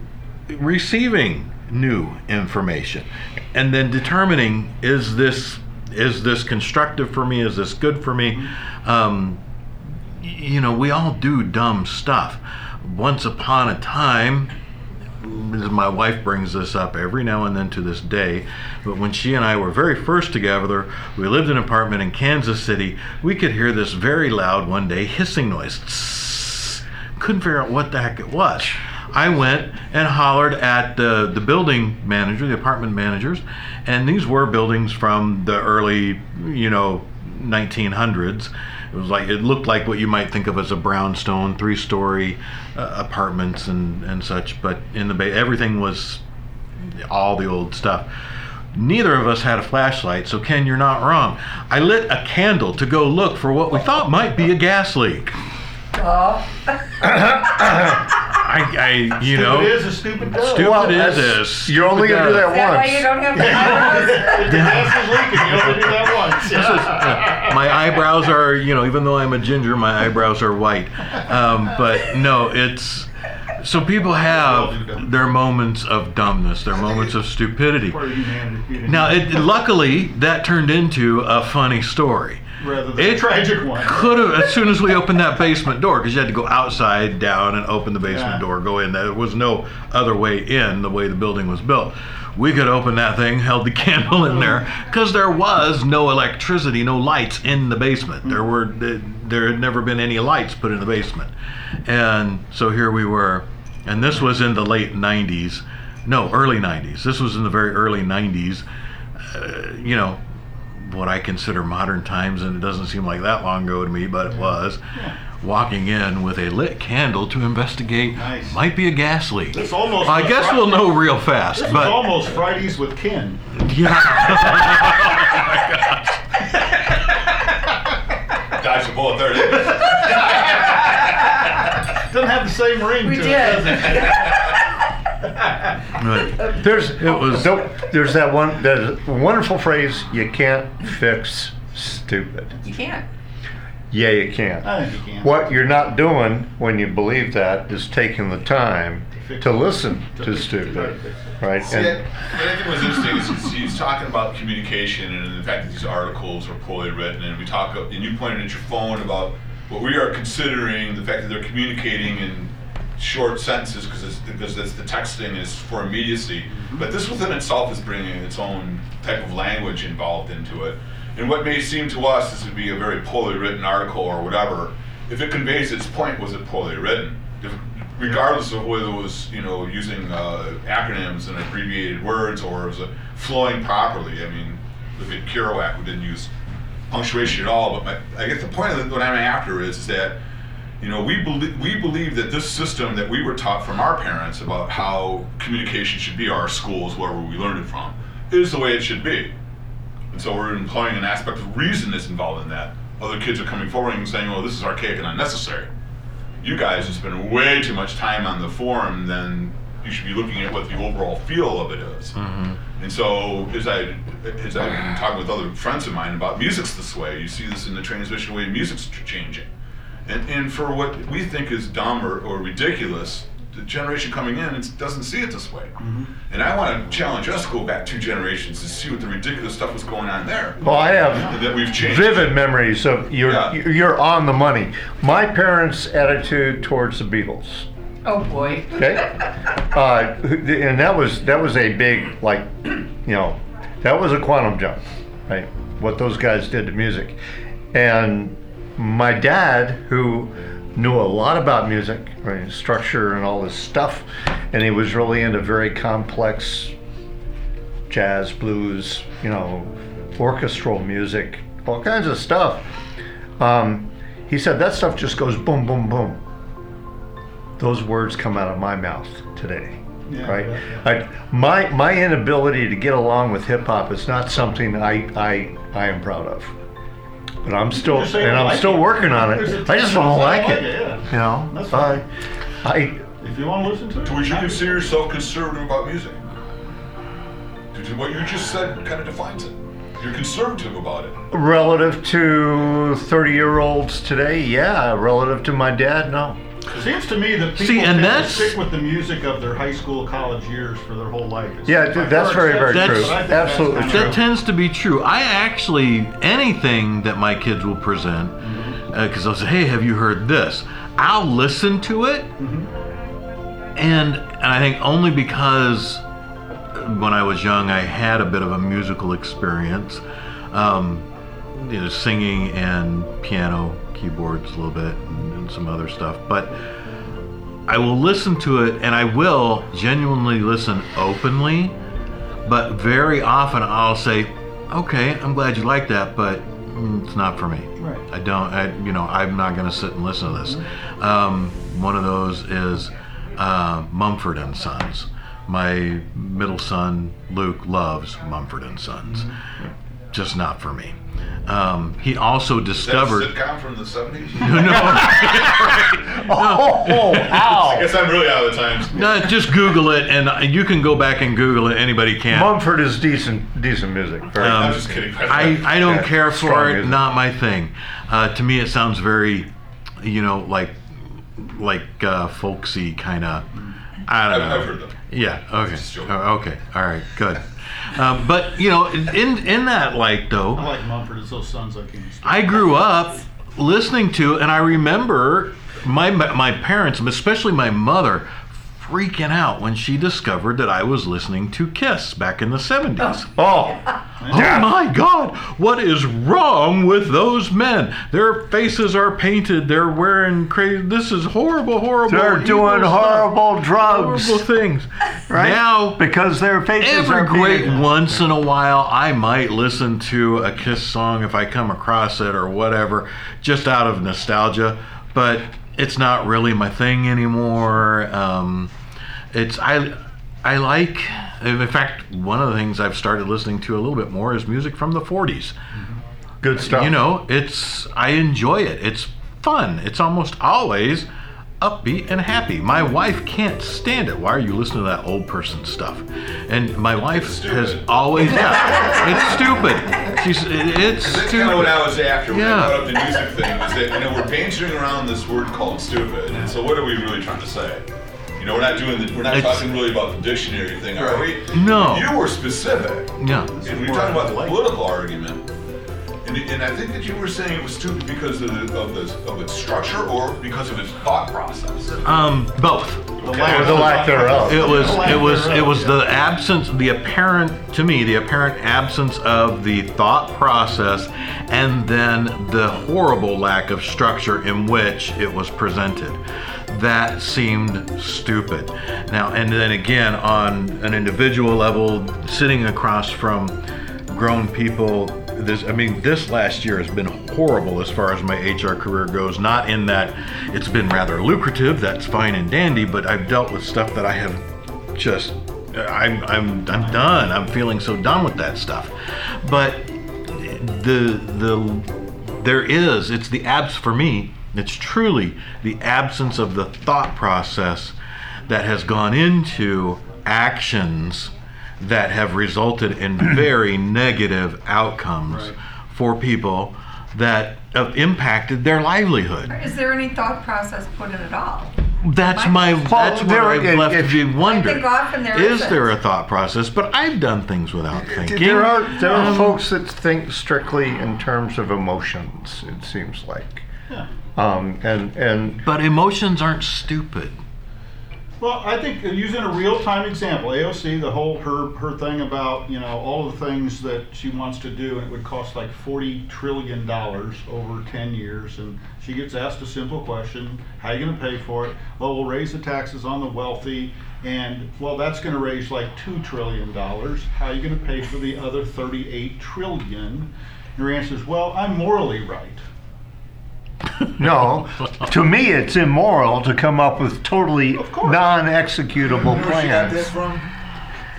receiving new information, and then determining, is this is this constructive for me, is this good for me? Um, you know, we all do dumb stuff. Once upon a time, my wife brings this up every now and then to this day, but when she and I were very first together, we lived in an apartment in Kansas City, we could hear this very loud one day hissing noise. Tss, couldn't figure out what the heck it was. I went and hollered at the, the building manager, the apartment managers, and these were buildings from the early, you know, nineteen hundreds. It was like, it looked like what you might think of as a brownstone, three-story uh, apartments and, and such. But in the bay, everything was all the old stuff. Neither of us had a flashlight, so Ken, you're not wrong. I lit a candle to go look for what we thought might be a gas leak. Oh. I, I, you stupid know, is a stupid dog. Stupid well, is is. You're only gonna do that, that once. You don't have the gas is leaking. You only do that once. Yeah. Is, uh, my eyebrows are, you know, even though I'm a ginger, my eyebrows are white. Um, but no, it's so people have their moments of dumbness, their moments of stupidity. Now, it, luckily, that turned into a funny story. Rather than it a tragic one. Could have, as soon as we opened that basement door, because you had to go outside, down, and open the basement yeah. door, go in. There was no other way in the way the building was built. We could open that thing, held the candle in there, because there was no electricity, no lights in the basement. There were, there had never been any lights put in the basement. And so here we were, and this was in the late nineties. No, early nineties. This was in the very early nineties, uh, you know, what I consider modern times, and it doesn't seem like that long ago to me, but it was. Yeah. Walking in with a lit candle to investigate, nice. Might be a gas leak. It's almost I guess Friday. We'll know real fast. It's almost Fridays with Ken. Yeah. Oh my gosh. Dodge the bullet there. Doesn't have the same ring we to did. It, does it? Right. There's it was there's that one there's a wonderful phrase, you can't fix stupid. You can't. Yeah, you can. I think you can. What you're not doing when you believe that is taking the time to listen to stupid, right? See, and I think what's interesting is he's talking about communication and the fact that these articles are poorly written, and we talk, and you pointed at your phone about what we are considering the fact that they're communicating in short sentences because because the texting is for immediacy, but this within itself is bringing its own type of language involved into it. And what may seem to us this would be a very poorly written article or whatever, if it conveys its point, was it poorly written? If, regardless of whether it was, you know, using uh, acronyms and abbreviated words, or was it flowing properly? I mean, look at Kerouac, who didn't use punctuation at all. But my, I guess the point of the, what I'm after is, is that, you know, we believe we believe that this system that we were taught from our parents about how communication should be, our schools, wherever we learned it from, is the way it should be. And so we're employing an aspect of reason that's involved in that. Other kids are coming forward and saying, well, this is archaic and unnecessary. You guys have spent way too much time on the forum than you should be looking at what the overall feel of it is. Mm-hmm. And so, as, I, as I've been talking with other friends of mine about music's this way, you see this in the transmission way music's changing. And, and for what we think is dumb or, or ridiculous, the generation coming in it doesn't see it this way. Mm-hmm. And I want to challenge us to go back two generations to see what the ridiculous stuff was going on there. Well, I have that we've changed. Vivid memories of you're, yeah. you're on the money. My parents' attitude towards the Beatles. Oh boy. Okay. Uh, and that was, that was a big, like, you know, that was a quantum jump, right? What those guys did to music. And my dad, who knew a lot about music, right, structure and all this stuff, and he was really into very complex jazz, blues, you know, orchestral music, all kinds of stuff. Um, he said that stuff just goes boom, boom, boom. Those words come out of my mouth today, yeah, right? Yeah. I, my my inability to get along with hip hop is not something I I I am proud of. But I'm still, and I'm like still it. working on it. I just don't like, like it. it yeah. You know, that's fine. I, I, if you want to listen to it. Would you consider yourself conservative about music? What you just said kind of defines it. You're conservative about it. Relative to thirty-year-olds today, yeah. Relative to my dad, no. It seems to me that people See, and tend to stick with the music of their high school, college years for their whole life. It's yeah, like that's very, very that's, true. Absolutely that's true. That tends to be true. I actually, anything that my kids will present, because mm-hmm. uh, I'll say, hey, have you heard this? I'll listen to it, mm-hmm. and, and I think only because when I was young, I had a bit of a musical experience, um, you know, singing and piano, keyboards a little bit, and, and some other stuff, but I will listen to it, and I will genuinely listen openly, but very often I'll say, okay, I'm glad you like that, but mm, it's not for me. Right. I don't, I, you know, I'm not going to sit and listen to this. Mm-hmm. Um, one of those is uh, Mumford and Sons. My middle son, Luke, loves Mumford and Sons. Mm-hmm. Just not for me. Um, he also discovered. Is that a sitcom from the seventies? No, no. Right. no. Oh, oh, ow. I guess I'm really out of the times. No, just Google it, and you can go back and Google it. Anybody can. Mumford is decent, decent music. Right? Um, I'm just kidding. I, I don't yeah, care for it. Music. Not my thing. Uh, to me, it sounds very, you know, like, like uh, folksy kind of. I don't I've, know. I've heard that. Yeah. Okay. Uh, okay. All right. Good. Uh, but you know, in in that light though, I like Mumford and Sons. I can. I grew up listening to, and I remember my my parents, especially my mother, freaking out when she discovered that I was listening to Kiss back in the seventies. Oh, oh my God! What is wrong with those men? Their faces are painted. They're wearing crazy. This is horrible, horrible. They're doing horrible stuff. drugs, horrible things. Right now, because their faces every are great. Painted. Once in a while, I might listen to a Kiss song if I come across it or whatever, just out of nostalgia. But it's not really my thing anymore. Um, It's I, I like. In fact, one of the things I've started listening to a little bit more is music from the forties. Good stuff. You know, it's I enjoy it. It's fun. It's almost always upbeat and happy. My wife can't stand it. Why are you listening to that old person stuff? And my wife has always, yeah, it's stupid. She's, it's stupid. That's kind of what I was after when yeah. I brought up the music thing. Is that, you know, we're dancing around this word called stupid. And so, what are we really trying to say? You know, we're not doing the, we're not it's, talking really about the dictionary thing, are we? No. You were specific. Yeah. And we talked about the political argument. And, and I think that you were saying it was stupid because of the, of, the, of its structure or because of its thought process. Um, both. The okay. lack, the lack thereof. It was the it was it was yeah. the absence, the apparent to me, the apparent absence of the thought process, and then the horrible lack of structure in which it was presented. That seemed stupid. Now and then again, on an individual level, sitting across from grown people. This, I mean, this last year has been horrible as far as my H R career goes. Not in that it's been rather lucrative, that's fine and dandy, but I've dealt with stuff that I have just, I'm, I'm, I'm done. I'm feeling so done with that stuff. But the, the, there is, it's the abs for me, it's truly the absence of the thought process that has gone into actions that have resulted in very negative outcomes right. for people that have impacted their livelihood. Is there any thought process put in at all? That's my, my that's what I've left it, to be wondering. Is there a thought process? But I've done things without thinking. There are, there are um, folks that think strictly in terms of emotions, it seems like. Yeah. Um, and, and But emotions aren't stupid. Well, I think using a real-time example, A O C, the whole her her thing about, you know, all of the things that she wants to do, and it would cost like forty trillion dollars over ten years, and she gets asked a simple question, how are you going to pay for it? Well, we'll raise the taxes on the wealthy, and, well, that's going to raise like two trillion dollars. How are you going to pay for the other thirty-eight trillion dollars? Your answer is, well, I'm morally right. No, to me it's immoral to come up with totally non-executable Remember plans. She got this wrong?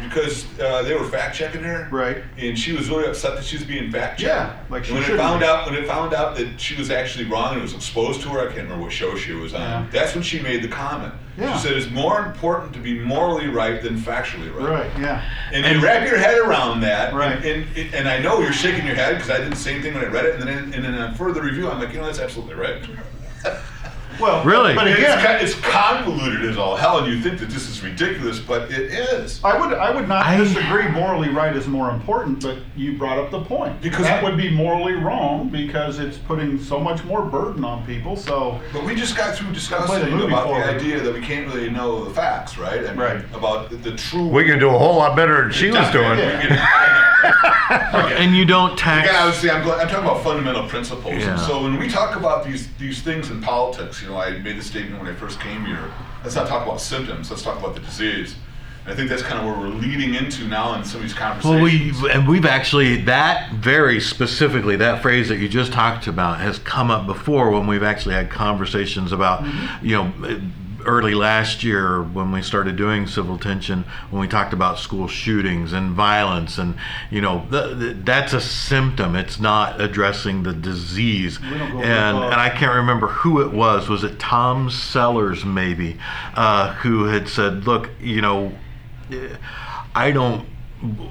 Because uh, they were fact-checking her, right? And she was really upset that she was being fact-checked. Yeah, like she when it found be. out when it found out that she was actually wrong and it was exposed to her. I can't remember what show she was on. Yeah. That's when she made the comment. Yeah. She said it's more important to be morally right than factually right. Right. Yeah. And, and you wrap your head around that. Right. And and, and I know you're shaking your head because I did the same thing when I read it, and then and then on further review, I'm like, you know, that's absolutely right. Well, really? But again, it's, kind of, it's convoluted as all hell, and you think that this is ridiculous, but it is. I would, I would not I, disagree. Morally right is more important, but you brought up the point because that I, would be morally wrong because it's putting so much more burden on people. So, but we just got through discussing about the idea that we can't really know the facts, right? I mean, right. About the, the true. We can do a whole lot better than she was doing. Okay. And you don't tax. Again, obviously, I'm, I'm talking about fundamental principles. Yeah. So when we talk about these these things in politics, you know, I made the statement when I first came here. Let's not talk about symptoms. Let's talk about the disease. And I think that's kind of where we're leading into now in some of these conversations. Well, we and we've actually that very specifically that phrase that you just talked about has come up before when we've actually had conversations about, mm-hmm. you know. Early last year when we started doing Civil Tension, when we talked about school shootings and violence and, you know, th- th- that's a symptom. It's not addressing the disease. And and I can't remember who it was. Was it Tom Sellers maybe, uh, who had said, look, you know, I don't,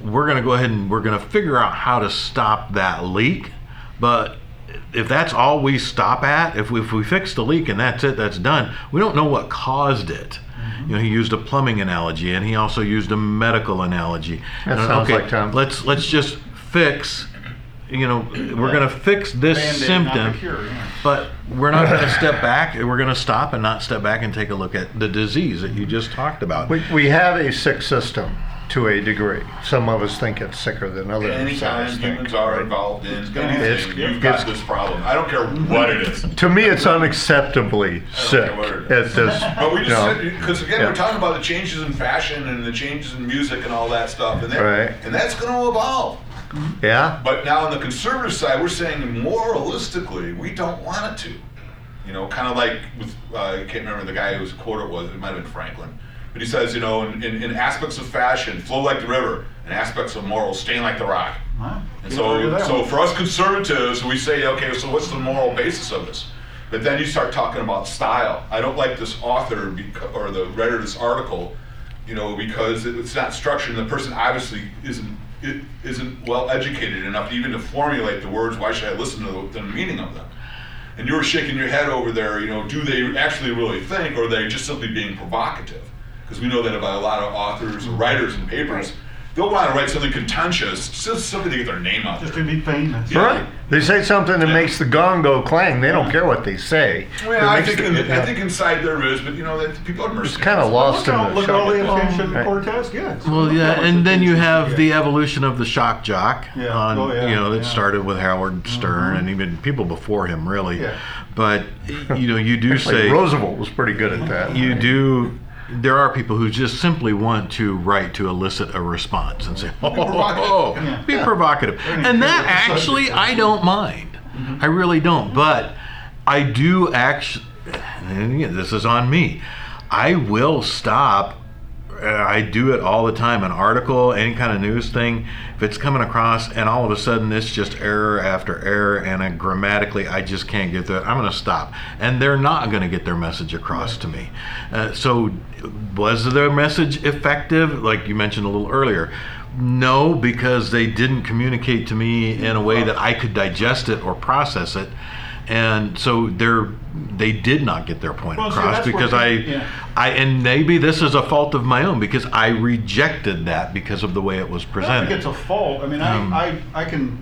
we're going to go ahead and we're going to figure out how to stop that leak. But if that's all we stop at, if we, if we fix the leak and that's it, that's done, we don't know what caused it. Mm-hmm. You know, he used a plumbing analogy and he also used a medical analogy. That and, sounds okay, like Tom. Let's let's just fix, you know, we're going to fix this Band-Aid, symptom, cure, yeah. but we're not going to step back. We're going to stop and not step back and take a look at the disease that you just talked about. We, we have a sick system. To a degree, some of us think it's sicker than others. Anytime humans think, are right? involved in it's anything, it's, you've got this problem. I don't care what it is. To me, it's unacceptably sick at this. But we just because no. again, yeah. we're talking about the changes in fashion and the changes in music and all that stuff, and that, right. and that's going to evolve. Yeah. But now on the conservative side, we're saying moralistically, we don't want it to. You know, kind of like with uh, I can't remember the guy whose quote it was. It might have been Franklin. But he says, you know, in, in, in aspects of fashion, flow like the river, and aspects of morals, stain like the rock. Huh? And so, so for us conservatives, we say, okay, so what's the moral basis of this? But then you start talking about style. I don't like this author beca- or the writer of this article, you know, because it, it's not structured, and the person obviously isn't it, isn't well educated enough even to formulate the words. Why should I listen to the, the meaning of them? And you were shaking your head over there, you know, do they actually really think, or are they just simply being provocative? because we know that about a lot of authors or writers and papers. They'll want to write something contentious, just something to get their name out there. Just to be famous. Yeah. Right. They say something that yeah. makes the gong go clang. They yeah. don't care what they say. Well, yeah, I think the, in, I think inside there is, but you know, that people are merciless. It's kind of lost well, in the shock. Look at all the attention right. Cortez gets. Well, yeah, and then you have yeah. the evolution of the shock jock. Yeah. On, oh, yeah, you know, it yeah. started with Howard Stern mm-hmm. and even people before him, really. Yeah. But, you know, you do Actually, say... Roosevelt was pretty good at that. You right? do... There are people who just simply want to write to elicit a response and say, oh, be provocative. Oh, yeah. be provocative. And that actually, I don't mind. Mm-hmm. I really don't. But I do actually, and this is on me, I will stop. I do it all the time. An article, any kind of news thing, if it's coming across and all of a sudden it's just error after error and I, grammatically I just can't get there, I'm going to stop. And they're not going to get their message across right. to me. Uh, so was their message effective? Like you mentioned a little earlier. No, because they didn't communicate to me in a way that I could digest it or process it. And so they're, they did not get their point well, across so because I, yeah. I, and maybe this is a fault of my own because I rejected that because of the way it was presented. I don't think it's a fault. I mean, um, I, I, I can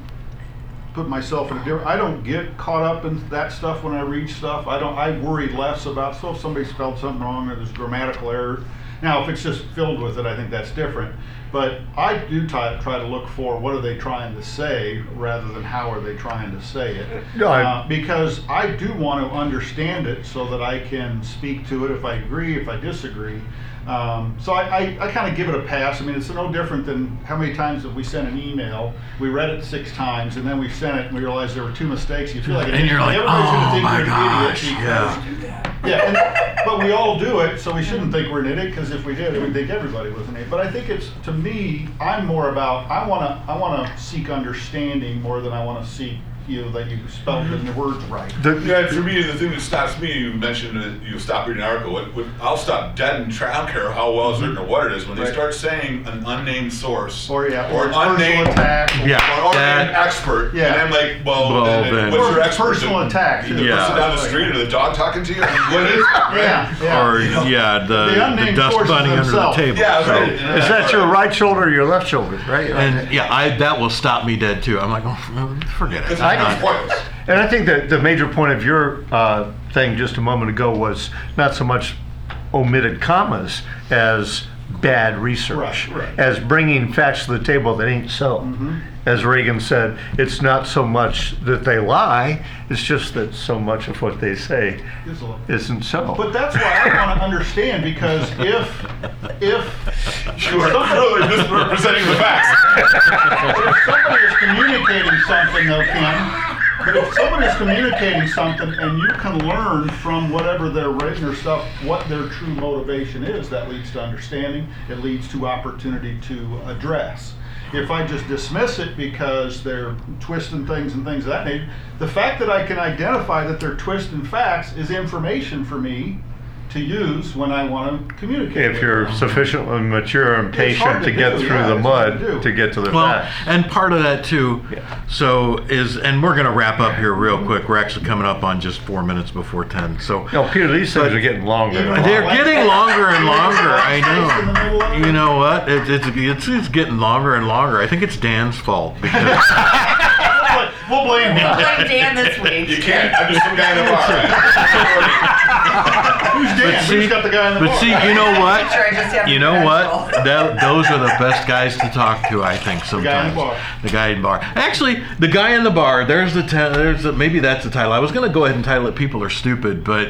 put myself in a different, I don't get caught up in that stuff when I read stuff. I don't, I worry less about, so if somebody spelled something wrong or there's grammatical error. Now, if it's just filled with it, I think that's different. But I do try, try to look for what are they trying to say rather than how are they trying to say it. No, I, uh, because I do want to understand it so that I can speak to it if I agree, if I disagree. Um, so I, I, I kind of give it a pass. I mean, it's no different than how many times have we sent an email, we read it six times, and then we sent it and we realized there were two mistakes. You feel like, and an you're idiot. Like, everybody's oh my gosh, an idiot yeah. yeah, and, but we all do it, so we shouldn't think we're an idiot, because if we did, we would think everybody was an idiot. But I think it's, to me, I'm more about, I want to I want to seek understanding more than I want to seek, you know, that you spelled mm-hmm. the words right. The, yeah, for me, the thing that stops me, you mentioned that you stop reading an article. What, what, I'll stop dead and try, I don't care how well it's written or what it is. When right. they start saying an unnamed source or, yeah, or, or an unnamed attack yeah. or, or an expert, yeah. and I'm like, well, well then, then. what's or your expert? Personal attack. The yeah. person down the street or the dog talking to you? I mean, what is that? Yeah. yeah. Or, you know, yeah, the, the, the dust bunny under the table. Yeah, so, right. yeah. Is that your right shoulder or your left shoulder? Right. And okay. yeah, I, that will stop me dead too. I'm like, oh, forget it. And I think that the major point of your uh, thing just a moment ago was not so much omitted commas as bad research, right, right. as bringing facts to the table that ain't so. Mm-hmm. As Reagan said, it's not so much that they lie, it's just that so much of what they say isn't so. But that's why I want to understand, because if, if you are clearly misrepresenting the facts. If somebody is communicating something of him, but if someone is communicating something and you can learn from whatever they're writing or stuff what their true motivation is, that leads to understanding, it leads to opportunity to address. If I just dismiss it because they're twisting things and things of that nature, the fact that I can identify that they're twisting facts is information for me to use when I want to communicate. If you're them. sufficiently mature and patient to, to get do, through yeah, the mud to, to get to the well, facts. And part of that too, yeah. so is, and we're going to wrap up here real quick. We're actually coming up on just four minutes before ten. So, no, Peter, these things are getting longer. And they're longer. getting longer and longer. I know. You know what? It, it's, it's it's getting longer and longer. I think it's Dan's fault because. We'll blame him. We'll blame Dan this week. You can't. I'm just some guy in the bar. Who's Dan? See, we just got the guy in the but bar. But see, you know what? You know what? That, those are the best guys to talk to, I think, sometimes. The guy in the bar. Actually, the guy in the bar, there's the, ta- there's the maybe that's the title. I was going to go ahead and title it People Are Stupid, but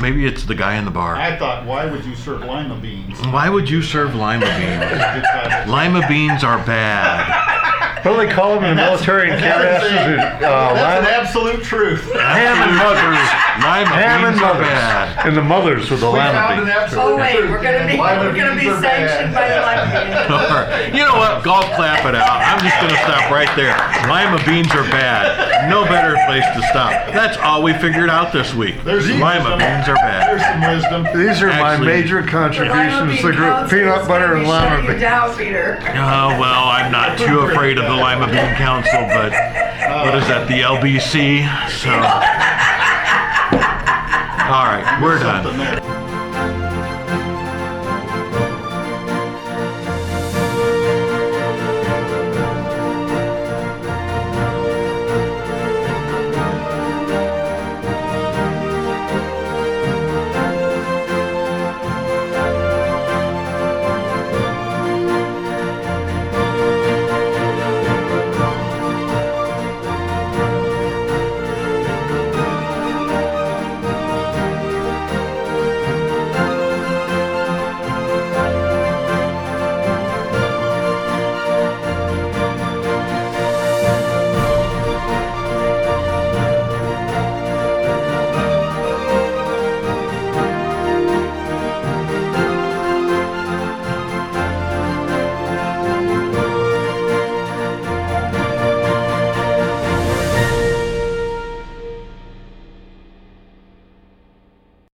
maybe it's The Guy in the Bar. I thought, why would you serve lima beans? Why would you serve lima beans? Lima beans are bad. What do they call them in the military in Kansas? That's an absolute truth. Ham and mothers. Ham and mothers. And the mothers with the lima beans. Oh wait, we're gonna be we're gonna be sanctioned by the lima beans. You know what? Golf, clap it out. I'm just gonna stop right there. Lima beans are bad. No better place to stop. That's all we figured out this week. Lima beans are bad. There's some wisdom. These are my major contributions to the group. Peanut butter and lima beans. Oh well, I'm not too afraid of the Lima Bean Council, but what is that, the L B C? So, all right, we're done.